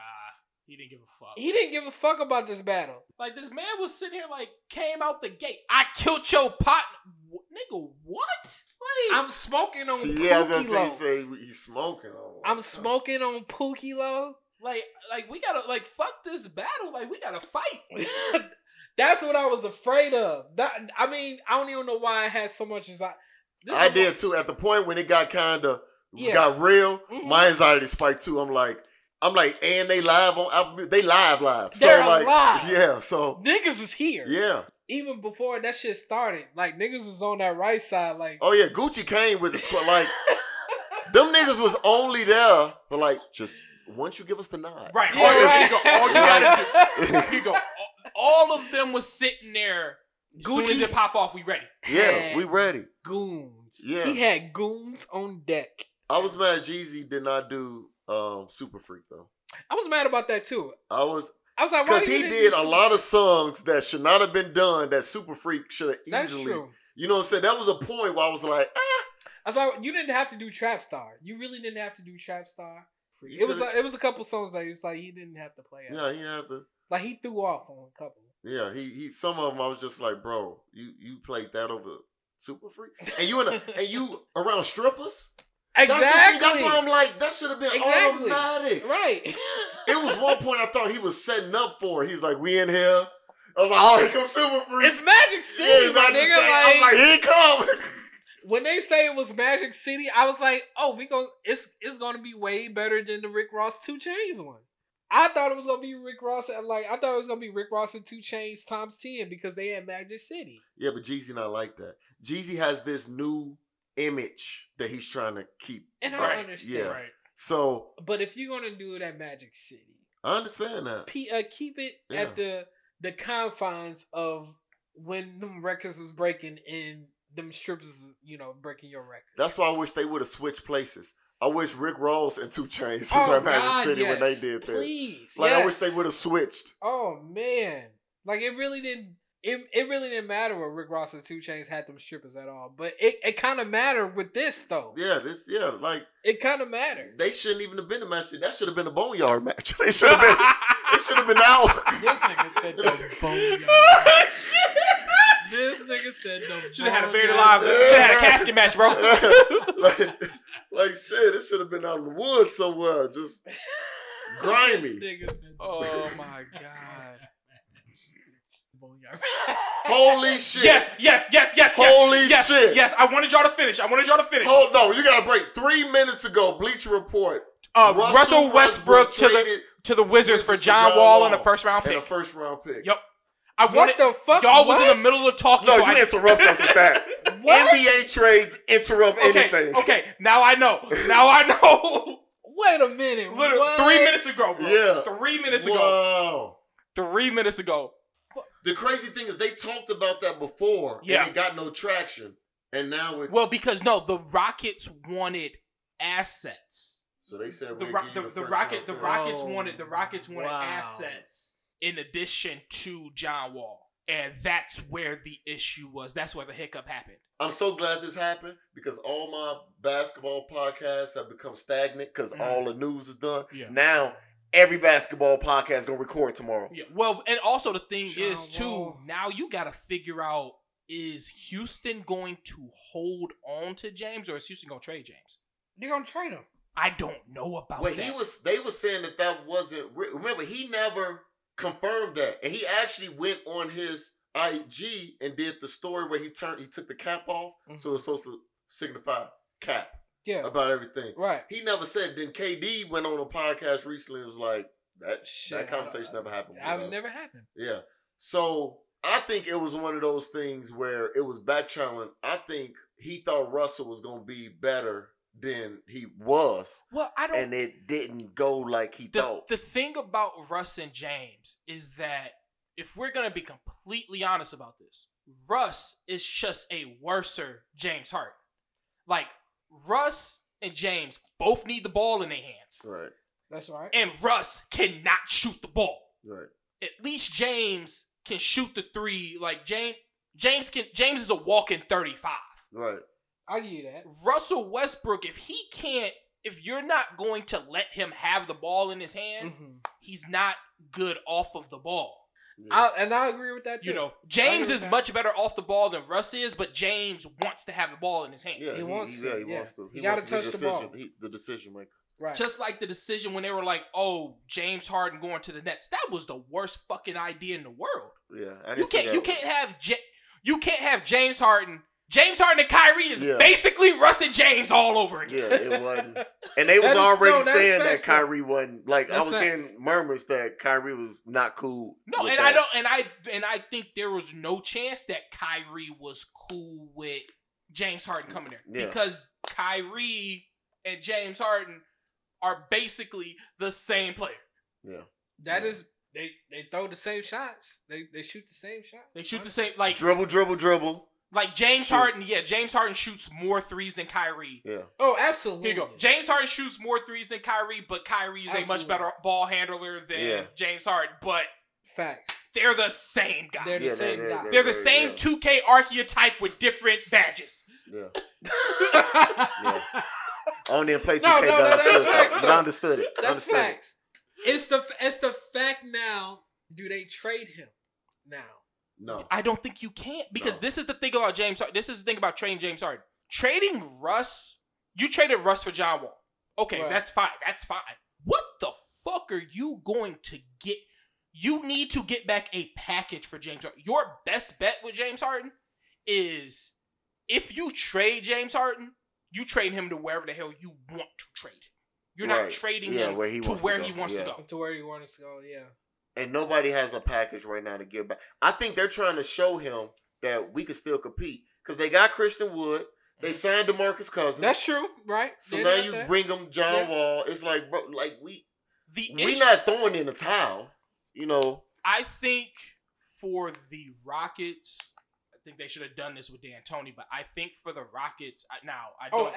He didn't give a fuck. He didn't give a fuck about this battle. Like, this man was sitting here, like, came out the gate. I killed your partner. Nigga, what? Like, I'm smoking on Pookie Low. Yeah, I was going to say, he's smoking on. I'm smoking on Pookie Low. Like, we got to, like, fuck this battle. Like, we got to fight. That's what I was afraid of. I don't even know why I had so much as I did, too. At the point when it got kind of, got real, my anxiety spiked, too. I'm like, and they live on Apple. They live. They're so like, alive. Yeah, so niggas is here. Yeah, even before that shit started, like, niggas was on that right side, like... Oh, yeah, Gucci came with the squad, like... Them niggas was only there for, like, just... Once you give us the nod. Right. Yeah, right. Go, all you gotta do. You go. All of them was sitting there. As soon as it pop off, we ready. Yeah, we ready. Goons. Yeah. He had goons on deck. I was mad Jeezy did not do Super Freak, though. I was mad about that, too. I was like, because he did a lot of songs that should not have been done that Super Freak should have easily. That's true. You know what I'm saying? That was a point where I was like, ah. I was like, you didn't have to do Trap Star. You really didn't have to do Trap Star. It was like, it was a couple songs that it's like he didn't have to play. Yeah, he didn't have to. Like he threw off on a couple. Yeah, he some of them I was just like, bro, you played that over Super Freak, and you in a, and you around strippers. Exactly. That's why I'm like, that should have been automatic. Right. It was one point I thought he was setting up for. He's like, we in here. I was like, oh, here comes Super Freak. It's Magic City, yeah, my nigga. I was like, here it comes. When they say it was Magic City, I was like, "Oh, we go! It's gonna be way better than the Rick Ross 2 Chainz one." I thought it was gonna be Rick Ross, and 2 Chainz times 10 because they had Magic City. Yeah, but Jeezy not like that. Jeezy has this new image that he's trying to keep, and I understand. Yeah. Right. So, but if you're gonna do it at Magic City, I understand that. Keep it at the confines of when them records was breaking in. Them strippers, you know, breaking your record. That's why I wish they would have switched places. I wish Rick Ross and 2 Chainz was at Magic City when they did that. Please, I wish they would have switched. Oh man, like it really didn't. It really didn't matter what Rick Ross and 2 Chainz had them strippers at all. But it kind of mattered with this though. Yeah, like it kind of mattered. They shouldn't even have been the match. That should have been a boneyard match. They should have been. It should have been out. This nigga said the boneyard. This nigga said no. Should have had a buried alive. Should have had a casket match, bro. like shit, it should have been out in the woods somewhere. Just grimy. Nigga said, oh my god. Holy shit. Yes. Holy shit. Yes, I wanted y'all to finish. Hold on, you got a break. 3 minutes ago, Bleacher Report. Russell Westbrook to the Wizards for John Wall and a first round pick. Yep. Y'all was in the middle of talking. No, you interrupt us with that. What? NBA trades interrupt anything. Okay, now I know. Wait a minute. Literally, what? 3 minutes ago, bro. Yeah. 3 minutes ago. 3 minutes ago. The crazy thing is they talked about that before. Yeah. And it got no traction. And now it's... Well, because the Rockets wanted assets. So they said... The Rockets wanted assets. In addition to John Wall. And that's where the issue was. That's where the hiccup happened. I'm so glad this happened because all my basketball podcasts have become stagnant because all the news is done. Yeah. Now, every basketball podcast is going to record tomorrow. Yeah. Well, and also the thing is, now you got to figure out, is Houston going to hold on to James or is Houston going to trade James? They're going to trade him. I don't know about that. They were saying that wasn't... Remember, he never... confirmed that, and he actually went on his IG and did the story where he took the cap off, so it's supposed to signify cap about everything. Right. He never said. Then KD went on a podcast recently and was like, that conversation never happened. That never happened. Yeah. So I think it was one of those things where it was back-channeling. I think he thought Russell was gonna be better than he was. Well, and it didn't go like he thought. The thing about Russ and James is that if we're going to be completely honest about this, Russ is just a worser James Harden. Like, Russ and James both need the ball in their hands. Right. That's right. And Russ cannot shoot the ball. Right. At least James can shoot the three. Like, James is a walking 35. Right. I'll give you that. Russell Westbrook, if you're not going to let him have the ball in his hand, he's not good off of the ball. Yeah. I agree with that too. You know, James is much better off the ball than Russ is, but James wants to have the ball in his hand. Yeah, he wants to. He got to touch the ball. The decision maker. Right. Just like the decision when they were like, "Oh, James Harden going to the Nets." That was the worst fucking idea in the world. Yeah, I didn't see that. You can't have James Harden James Harden and Kyrie is basically Russ and James all over again. Yeah, it wasn't. And they was already saying that Kyrie wasn't like hearing murmurs that Kyrie was not cool. No, and that. I think there was no chance that Kyrie was cool with James Harden coming there. Yeah. Because Kyrie and James Harden are basically the same player. Yeah. That is they throw the same shots. They shoot the same shot. They shoot the same like dribble. Like James Harden shoots more threes than Kyrie. Yeah. Oh, absolutely. Here you go. James Harden shoots more threes than Kyrie, but Kyrie is a much better ball handler than James Harden. But facts. They're the same guy. They're the same guy. They're the same 2K archetype with different badges. Yeah. Yeah. I only didn't play 2K, but I understood it. That's facts. It's the fact now. Do they trade him now? No, I don't think you can because this is the thing about James. This is the thing about trading James Harden. Trading Russ, you traded Russ for John Wall. Okay, right. That's fine. What the fuck are you going to get? You need to get back a package for James Harden. Your best bet with James Harden is if you trade James Harden, you trade him to wherever the hell you want to trade him. You're not trading him to where he wants to go. To where he wants to go, yeah. And nobody has a package right now to give back. I think they're trying to show him that we can still compete. Because they got Christian Wood. They signed DeMarcus Cousins. That's true, right? So they're now you bring him John Wall. It's like, bro, like we're not throwing in the towel, you know. I think for the Rockets, I think they should have done this with D'Antoni. But I think for the Rockets,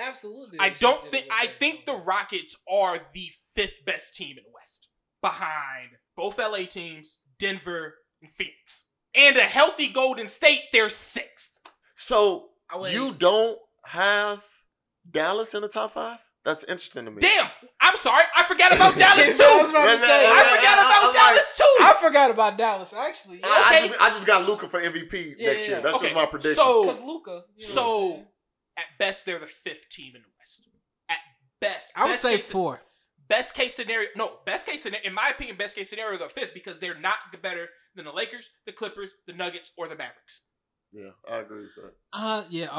absolutely. I don't think. I think the Rockets are the fifth best team in the West, behind both LA teams, Denver and Phoenix. And a healthy Golden State, they're sixth. So you don't have Dallas in the top five? That's interesting to me. Damn. I'm sorry. I forgot about Dallas too. I forgot about Dallas, actually. Okay. I just got Luka for MVP next year. That's just my prediction. Because Luka. So at best, they're the fifth team in the West. At best. I would say fourth. Best case scenario, in my opinion, best case scenario, the fifth, because they're not better than the Lakers, the Clippers, the Nuggets, or the Mavericks. Yeah, I agree with that.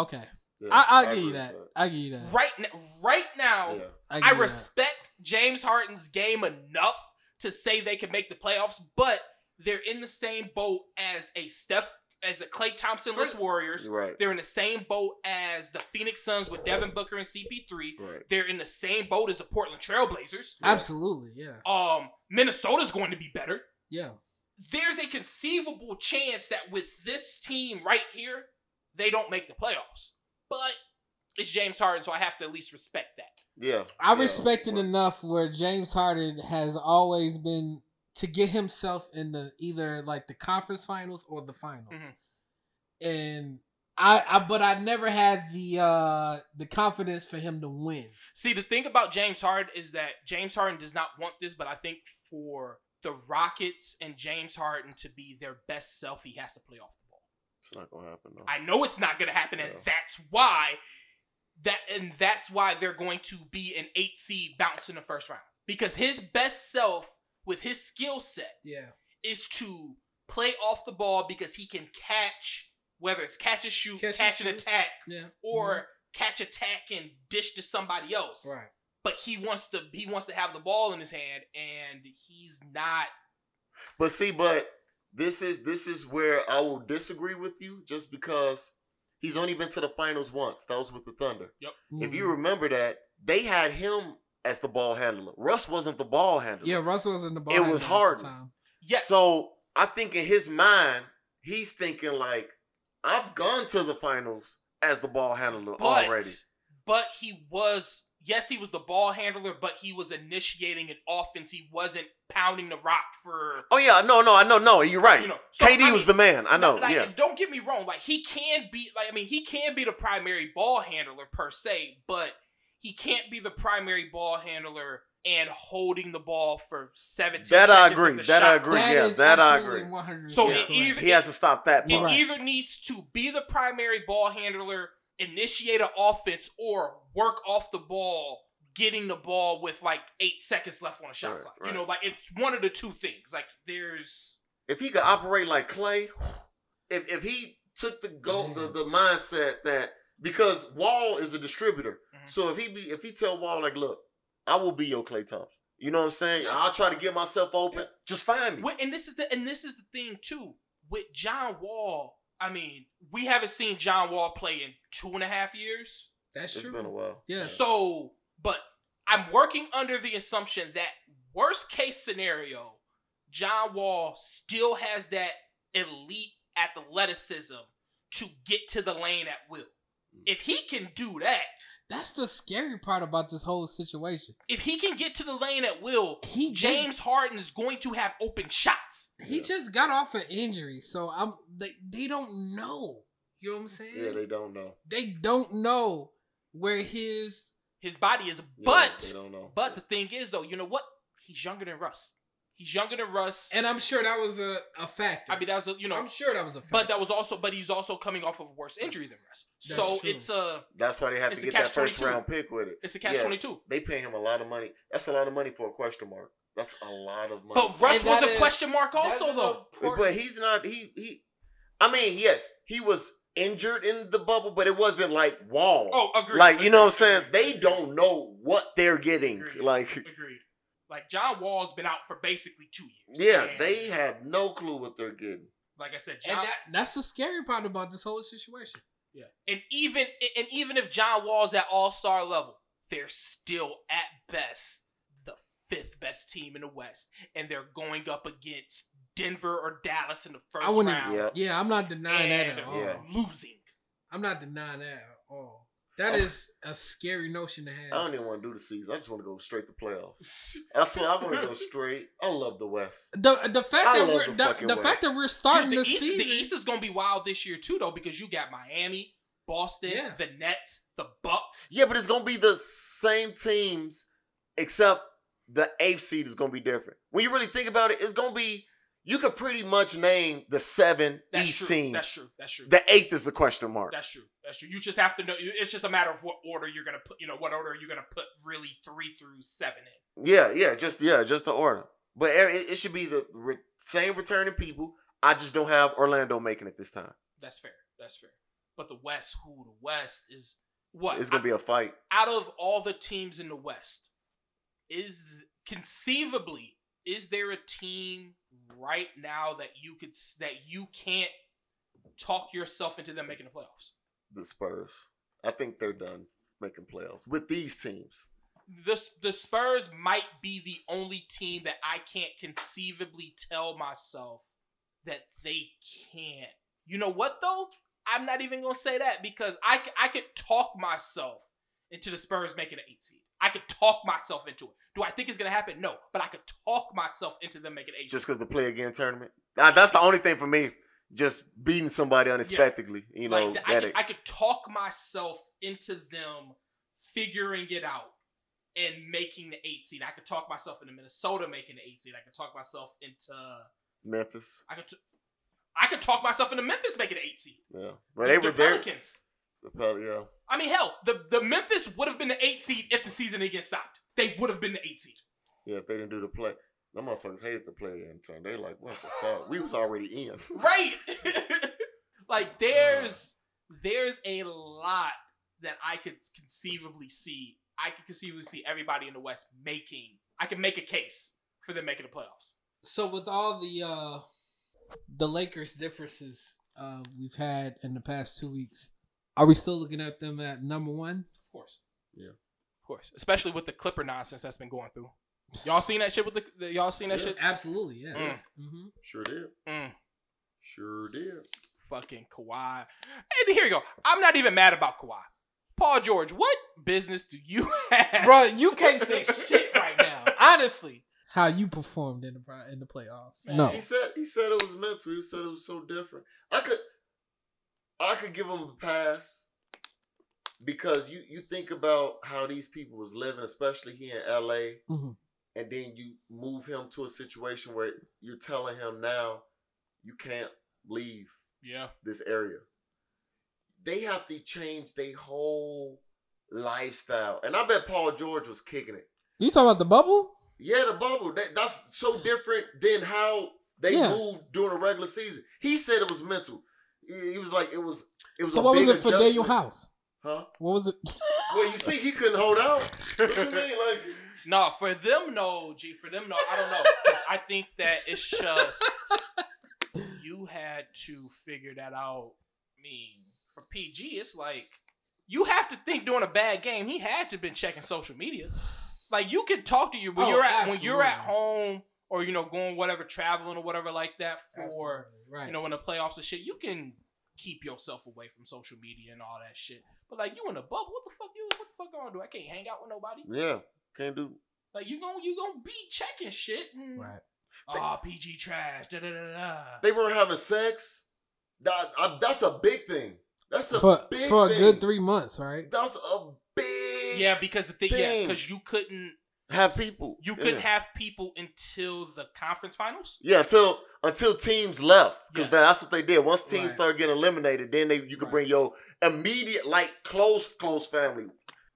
Okay. Yeah, I'll give you that. I'll give you that. Right now, I respect James Harden's game enough to say they can make the playoffs, but they're in the same boat as a Klay Thompson-less Warriors. Right. They're in the same boat as the Phoenix Suns with Devin Booker and CP3. Right. They're in the same boat as the Portland Trailblazers. Yeah. Absolutely, yeah. Minnesota's going to be better. Yeah. There's a conceivable chance that with this team right here, they don't make the playoffs. But it's James Harden, so I have to at least respect that. Yeah. I respect it enough where James Harden has always been to get himself in the either like the conference finals or the finals. Mm-hmm. And I never had the confidence for him to win. See, the thing about James Harden is that James Harden does not want this, but I think for the Rockets and James Harden to be their best self, he has to play off the ball. It's not going to happen, though. I know it's not going to happen, and that's why they're going to be an 8 seed bounce in the first round. Because his best self with his skill set is to play off the ball because he can catch, whether it's catch and shoot, catch and attack, or catch, attack, and dish to somebody else. Right. But he wants to have the ball in his hand, and he's not. But see, this is where I will disagree with you, just because he's only been to the finals once. That was with the Thunder. Yep. Mm-hmm. If you remember that, they had him as the ball handler. Russ wasn't the ball handler. Yeah, Russ wasn't the ball handler. It was Harden. Yeah. So I think in his mind, he's thinking like, I've gone to the finals as the ball handler already. But he was the ball handler, but he was initiating an offense. He wasn't pounding the rock for... Oh, yeah. No, you're right. You know, so, KD was the man. I know, Don't get me wrong. Like, he can be the primary ball handler per se, but he can't be the primary ball handler and holding the ball for 17 seconds. I agree. I agree. 100%. So he has to stop that. It either needs to be the primary ball handler, initiate an offense, or work off the ball, getting the ball with like 8 seconds left on a shot clock. Right. You know, like it's one of the two things. Like if he could operate like Clay, if he took the goal, the mindset that because Wall is a distributor. Mm-hmm. So if he tell Wall like, look, I will be your Klay Thompson. You know what I'm saying? I'll try to get myself open. Yeah. Just find me. And this is the thing too with John Wall. I mean, we haven't seen John Wall play in 2.5 years. That's true. It's been a while. Yeah. So, but I'm working under the assumption that worst case scenario, John Wall still has that elite athleticism to get to the lane at will. If he can do that. That's the scary part about this whole situation. If he can get to the lane at will, James Harden is going to have open shots. He just got off an injury, so they don't know. You know what I'm saying? Yeah, they don't know. They don't know where his body is. But, yeah, but the thing is, though, you know what? He's younger than Russ. And I'm sure that was a factor. I mean, I'm sure that was a factor. But he's also coming off of a worse injury than Russ. So true. That's why they have to get that first round pick with it. It's a catch-22. Yeah, they pay him a lot of money. That's a lot of money for a question mark. That's a lot of money. But Russ was a question mark also, though. But he's not. Yes, he was injured in the bubble, but it wasn't like Wall. Oh, agreed. Like, you know what I'm saying? They don't know what they're getting. Agreed. Like, John Wall's been out for basically 2 years. Yeah, they have no clue what they're getting. Like I said, that's the scary part about this whole situation. Yeah. And even if John Wall's at all-star level, they're still at best the 5th best team in the West. And they're going up against Denver or Dallas in the first round. Yeah, I'm not denying that at all. Yeah. Losing. I'm not denying that at all. That is a scary notion to have. I don't even want to do the season. I just want to go straight to playoffs. That's what I want to go straight. I love the West. The fact that we're starting the season. The East is going to be wild this year too, though, because you got Miami, Boston, the Nets, the Bucks. Yeah, but it's going to be the same teams, except the 8th seed is going to be different. When you really think about it, it's going to be. You could pretty much name the 7 East teams. That's true. The 8th is the question mark. That's true. You just have to know. It's just a matter of what order you're going to put, what order you're going to put really 3 through 7 in. Just the order. But it should be the same returning people. I just don't have Orlando making it this time. That's fair. But the West, is what? It's going to be a fight. Out of all the teams in the West, is there a team right now that you can't talk yourself into them making the playoffs? The Spurs. I think they're done making playoffs with these teams. The Spurs might be the only team that I can't conceivably tell myself that they can't. You know what, though? I'm not even going to say that because I could talk myself into the Spurs making an 8 seed. I could talk myself into it. Do I think it's going to happen? No. But I could talk myself into them making 8. Just because the play again tournament? That's the only thing for me. Just beating somebody unexpectedly. Yeah. I could talk myself into them figuring it out and making the 8 seed. I could talk myself into Minnesota making the 8 seed. I could talk myself into Memphis. I could talk myself into Memphis making the 8 seed. Yeah. But they were there. Yeah. I mean, hell, the Memphis would have been the 8 seed if the season didn't get stopped. They would have been the 8 seed. Yeah, if they didn't do the play. Them motherfuckers hated the play in turn. They like, what the fuck? We was already in. Right. Like, there's a lot that I could conceivably see. I could conceivably see everybody in the West making. I can make a case for them making the playoffs. So with all the Lakers differences we've had in the past 2 weeks, are we still looking at them at number 1? Of course. Yeah. Of course. Especially with the Clipper nonsense that's been going through. Y'all seen that shit with the y'all seen that shit? Absolutely, yeah. Mm. Mm-hmm. Sure did. Mm. Sure did. Fucking Kawhi. And here you go. I'm not even mad about Kawhi. Paul George, what business do you have? Bro, you can't say shit right now. Honestly. How you performed in the playoffs. No. He said it was mental. He said it was so different. I could give him a pass because you think about how these people was living, especially here in LA. Mm-hmm. And then you move him to a situation where you're telling him now you can't leave this area. They have to change their whole lifestyle. And I bet Paul George was kicking it. You talking about the bubble? Yeah, the bubble. That's so different than how they moved during the regular season. He said it was mental. He was like, it was. So a what big was it for Daniel House? Huh? What was it? Well, you see, he couldn't hold out. What you mean, like? No, for them, no, G. For them, no. I don't know. Because I think that it's just you had to figure that out. I mean, for PG, it's like you have to think during a bad game. He had to been checking social media. Like you can talk to you when you're at home or you know going whatever traveling or whatever like that for right. You know in the playoffs and shit. You can keep yourself away from social media and all that shit. But like you in a bubble, what the fuck gonna do? I can't hang out with nobody. Yeah, can't do. Like you gonna be checking shit. And, right. Oh, PG trash. Da, da, da, da. They weren't having sex. That's a big thing. That's a big thing. For a good 3 months, right? That's a big yeah, because the thing, yeah, because you couldn't have people. You couldn't have people until the conference finals. Yeah, until teams left, because that's what they did. Once teams started getting eliminated, then you could bring your immediate, like close family.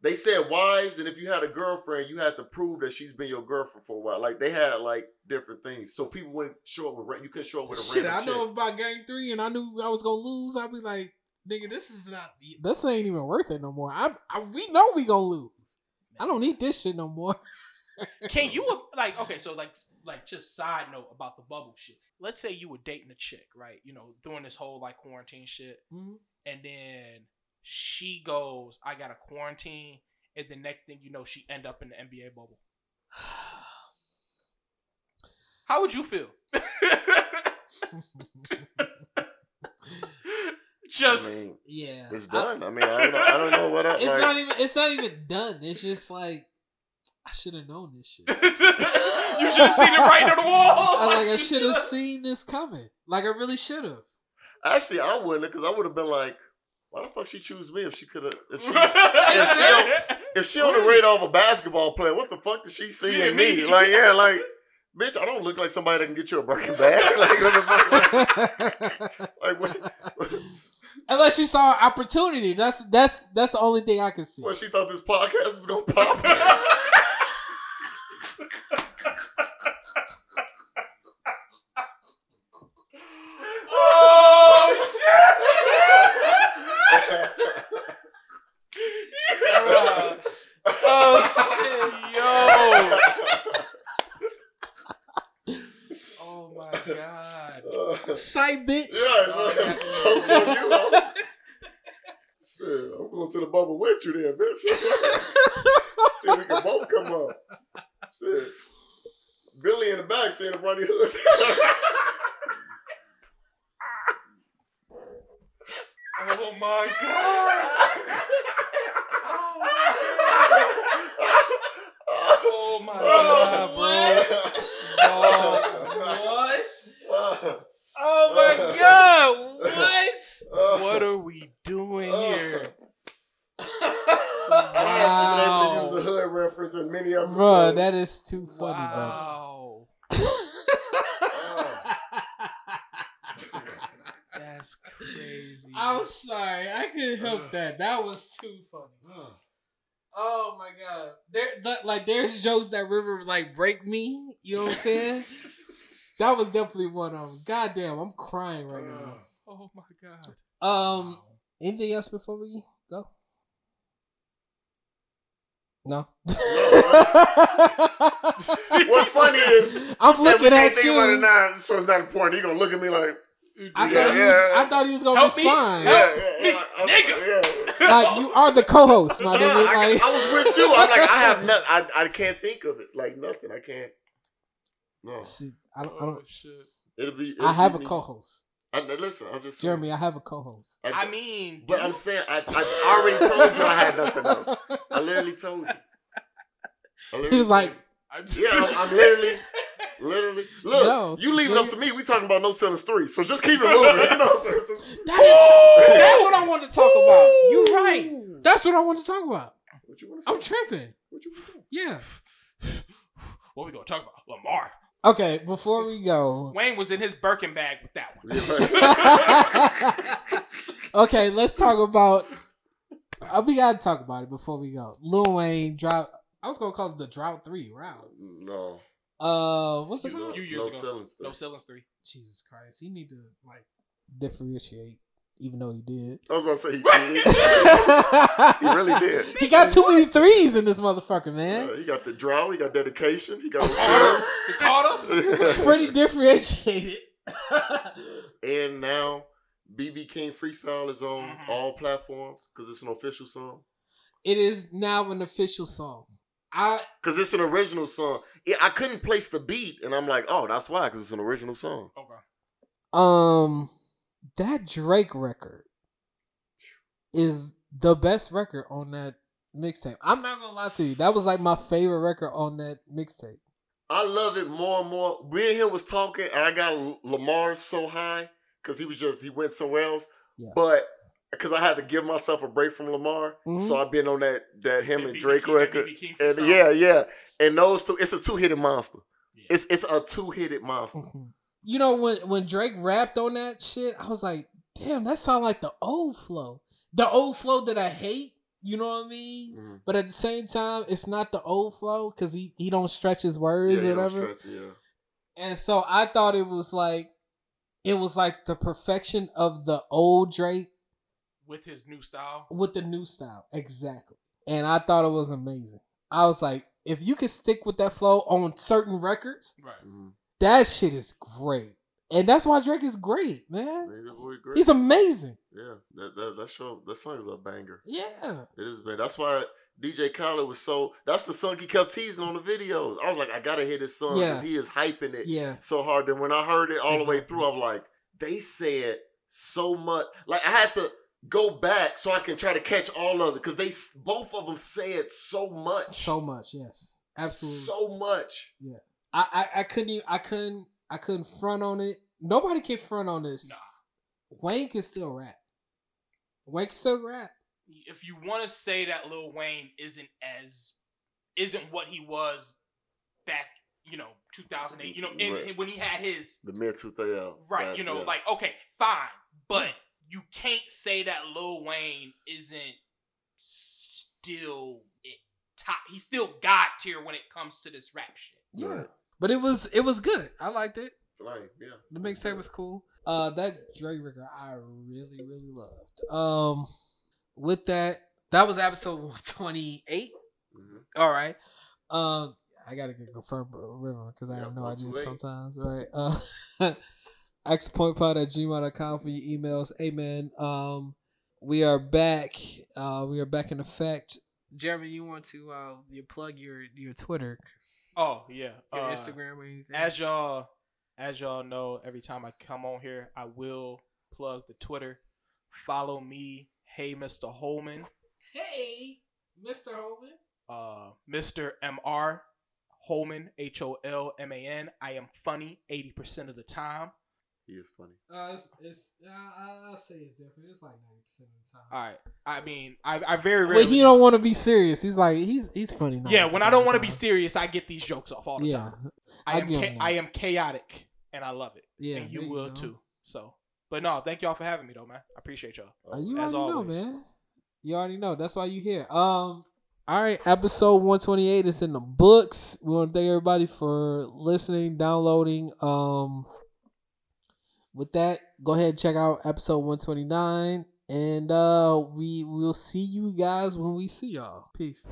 They said wives, and if you had a girlfriend, you had to prove that she's been your girlfriend for a while. Like they had like different things, so people wouldn't show up with. You couldn't show up with a shit. I know about game 3, and I knew I was gonna lose. I'd be like. Nigga, this ain't even worth it no more. We know we gonna lose. I don't need this shit no more. Can you, like, okay, so, like, just side note about the bubble shit. Let's say you were dating a chick, right? You know, doing this whole, like, quarantine shit. Mm-hmm. And then she goes, I gotta quarantine. And the next thing you know, she end up in the NBA bubble. How would you feel? Just I mean, yeah, it's done. I mean, I don't know what else. It's like, not even done. It's just like I should have known this shit. You should have seen it right on the wall. I should have seen this coming. Like I really should have. Actually, I wouldn't, because I would have been like, why the fuck she choose me if she could have? If she on the radar of a basketball player, what the fuck did she see in me? Like yeah, like. Bitch, I don't look like somebody that can get you a Birkin bag. Like, what the fuck? Like what? Unless she saw an opportunity. That's the only thing I can see. Well, she thought this podcast was gonna pop. Oh shit! Oh shit, yo. Oh my god! Sight, bitch. Yeah, chokes on you. Shit, I'm going to the bubble with you, then, bitch. See if we can both come up. Shit, Billy in the back seeing the running hood. Oh my god! Oh my god, bro! What? Oh my god! What? What are we doing here? Wow! I haven't been able to use a hood reference in many episodes. Bro, that is too funny. Wow! That's crazy. I'm sorry, I couldn't help that. That was too funny. Oh my god! There's jokes that river like break me. You know what I'm saying? That was definitely one of them. Goddamn, I'm crying right now. Oh my god. Wow. Anything else before we go? No. What's funny is I'm looking at you. About it now, so it's not important. You're gonna look at me like. I thought he was gonna respond. Nigga, like you are the co-host, my nigga. Like, I was with you. I'm like, I have nothing. I can't think of it. Like nothing. I can't. No. See, I don't. Oh, shit. It'll be. I have a co-host. Listen, I'm just saying. Jeremy, I have a co-host. But I'm saying I already told you I had nothing else. I literally told you. He was like, I'm literally. Literally, look, you leave it up to me. We talking about No Sellers 3, so just keep it moving. You know what I'm saying? That's what I want to talk about. You right? That's what I want to talk about. What you want to? I'm tripping. What you want? Yeah. What we gonna talk about? Lamar. Okay, before we go, Wayne was in his Birkin bag with that one. Okay, let's talk about. We gotta talk about it before we go. Lil Wayne drought. I was gonna call it the drought 3 round. No. What's it called? A few years ago. No Sellers 3. Jesus Christ, he need to like differentiate even though he did. I was about to say he did. He really did. He got too many threes in this motherfucker, man. He got the draw. He got dedication. He got reserves. He caught him. Pretty differentiated. And now BB King Freestyle is on all platforms because it's an official song. It is now an official song. Because it's an original song. I couldn't place the beat, and I'm like, oh, that's why, because it's an original song. Okay. That Drake record is the best record on that mixtape. I'm not going to lie to you. That was like my favorite record on that mixtape. I love it more and more. We in here was talking, and I got Lamar so high because he went somewhere else. Yeah. But because I had to give myself a break from Lamar, so I've been on that him and Drake record. And yeah. And those two, it's a two-headed monster. Yeah. It's a two-headed monster. Mm-hmm. You know, when Drake rapped on that shit, I was like, damn, that sound like the old flow. The old flow that I hate, you know what I mean? Mm-hmm. But at the same time, it's not the old flow because he don't stretch his words or whatever. And so I thought it was like the perfection of the old Drake. With his new style? With the new style, exactly. And I thought it was amazing. I was like, if you could stick with that flow on certain records, right. Mm-hmm. That shit is great. And that's why Drake is great, man. He's amazing. Yeah. That song is a banger. Yeah. It is, man. That's why DJ Khaled was so... That's the song he kept teasing on the videos. I was like, I gotta hear this song because he is hyping it so hard. And when I heard it all the way through, I'm like, they said so much. Like, I had to go back so I can try to catch all of it because both of them said so much. So much, yes. Absolutely. So much. Yeah. I couldn't front on it. Nobody can front on this. Nah. Wayne can still rap. If you want to say that Lil Wayne isn't what he was back, 2008, when he had his the mid 2000. Right, like okay, fine, but you can't say that Lil Wayne isn't still it. Top. He's still God tier when it comes to this rap shit. Yeah. Right. But it was good. I liked it. Like, yeah. The mixtape was cool. That Drake record I really, really loved. With that was episode 128. Mm-hmm. All right. I gotta get confirmed because I have no idea sometimes, right? xpointpod@gmail.com for your emails. Hey, man. We are back. We are back in effect. Jeremy, you want to you plug your Twitter? Oh yeah, your Instagram or anything? As y'all know, every time I come on here, I will plug the Twitter. Follow me, hey Mr. Holman. Hey, Mr. Holman. Mr. Mr. Holman, Holman. I am funny 80% of the time. He is funny. I'll say it's different. It's like 90% of the time. All right. I mean, I very rarely... But he don't want to be serious. He's like, he's funny. Yeah, when I don't want to be serious, I get these jokes off all the time. I am chaotic, and I love it. Yeah, and you will too. So, but no, thank y'all for having me, though, man. I appreciate y'all. You as already always. Know, man. You already know. That's why you here. All right, episode 128 is in the books. We want to thank everybody for listening, downloading. With that, go ahead and check out episode 129, and we will see you guys when we see y'all. Peace.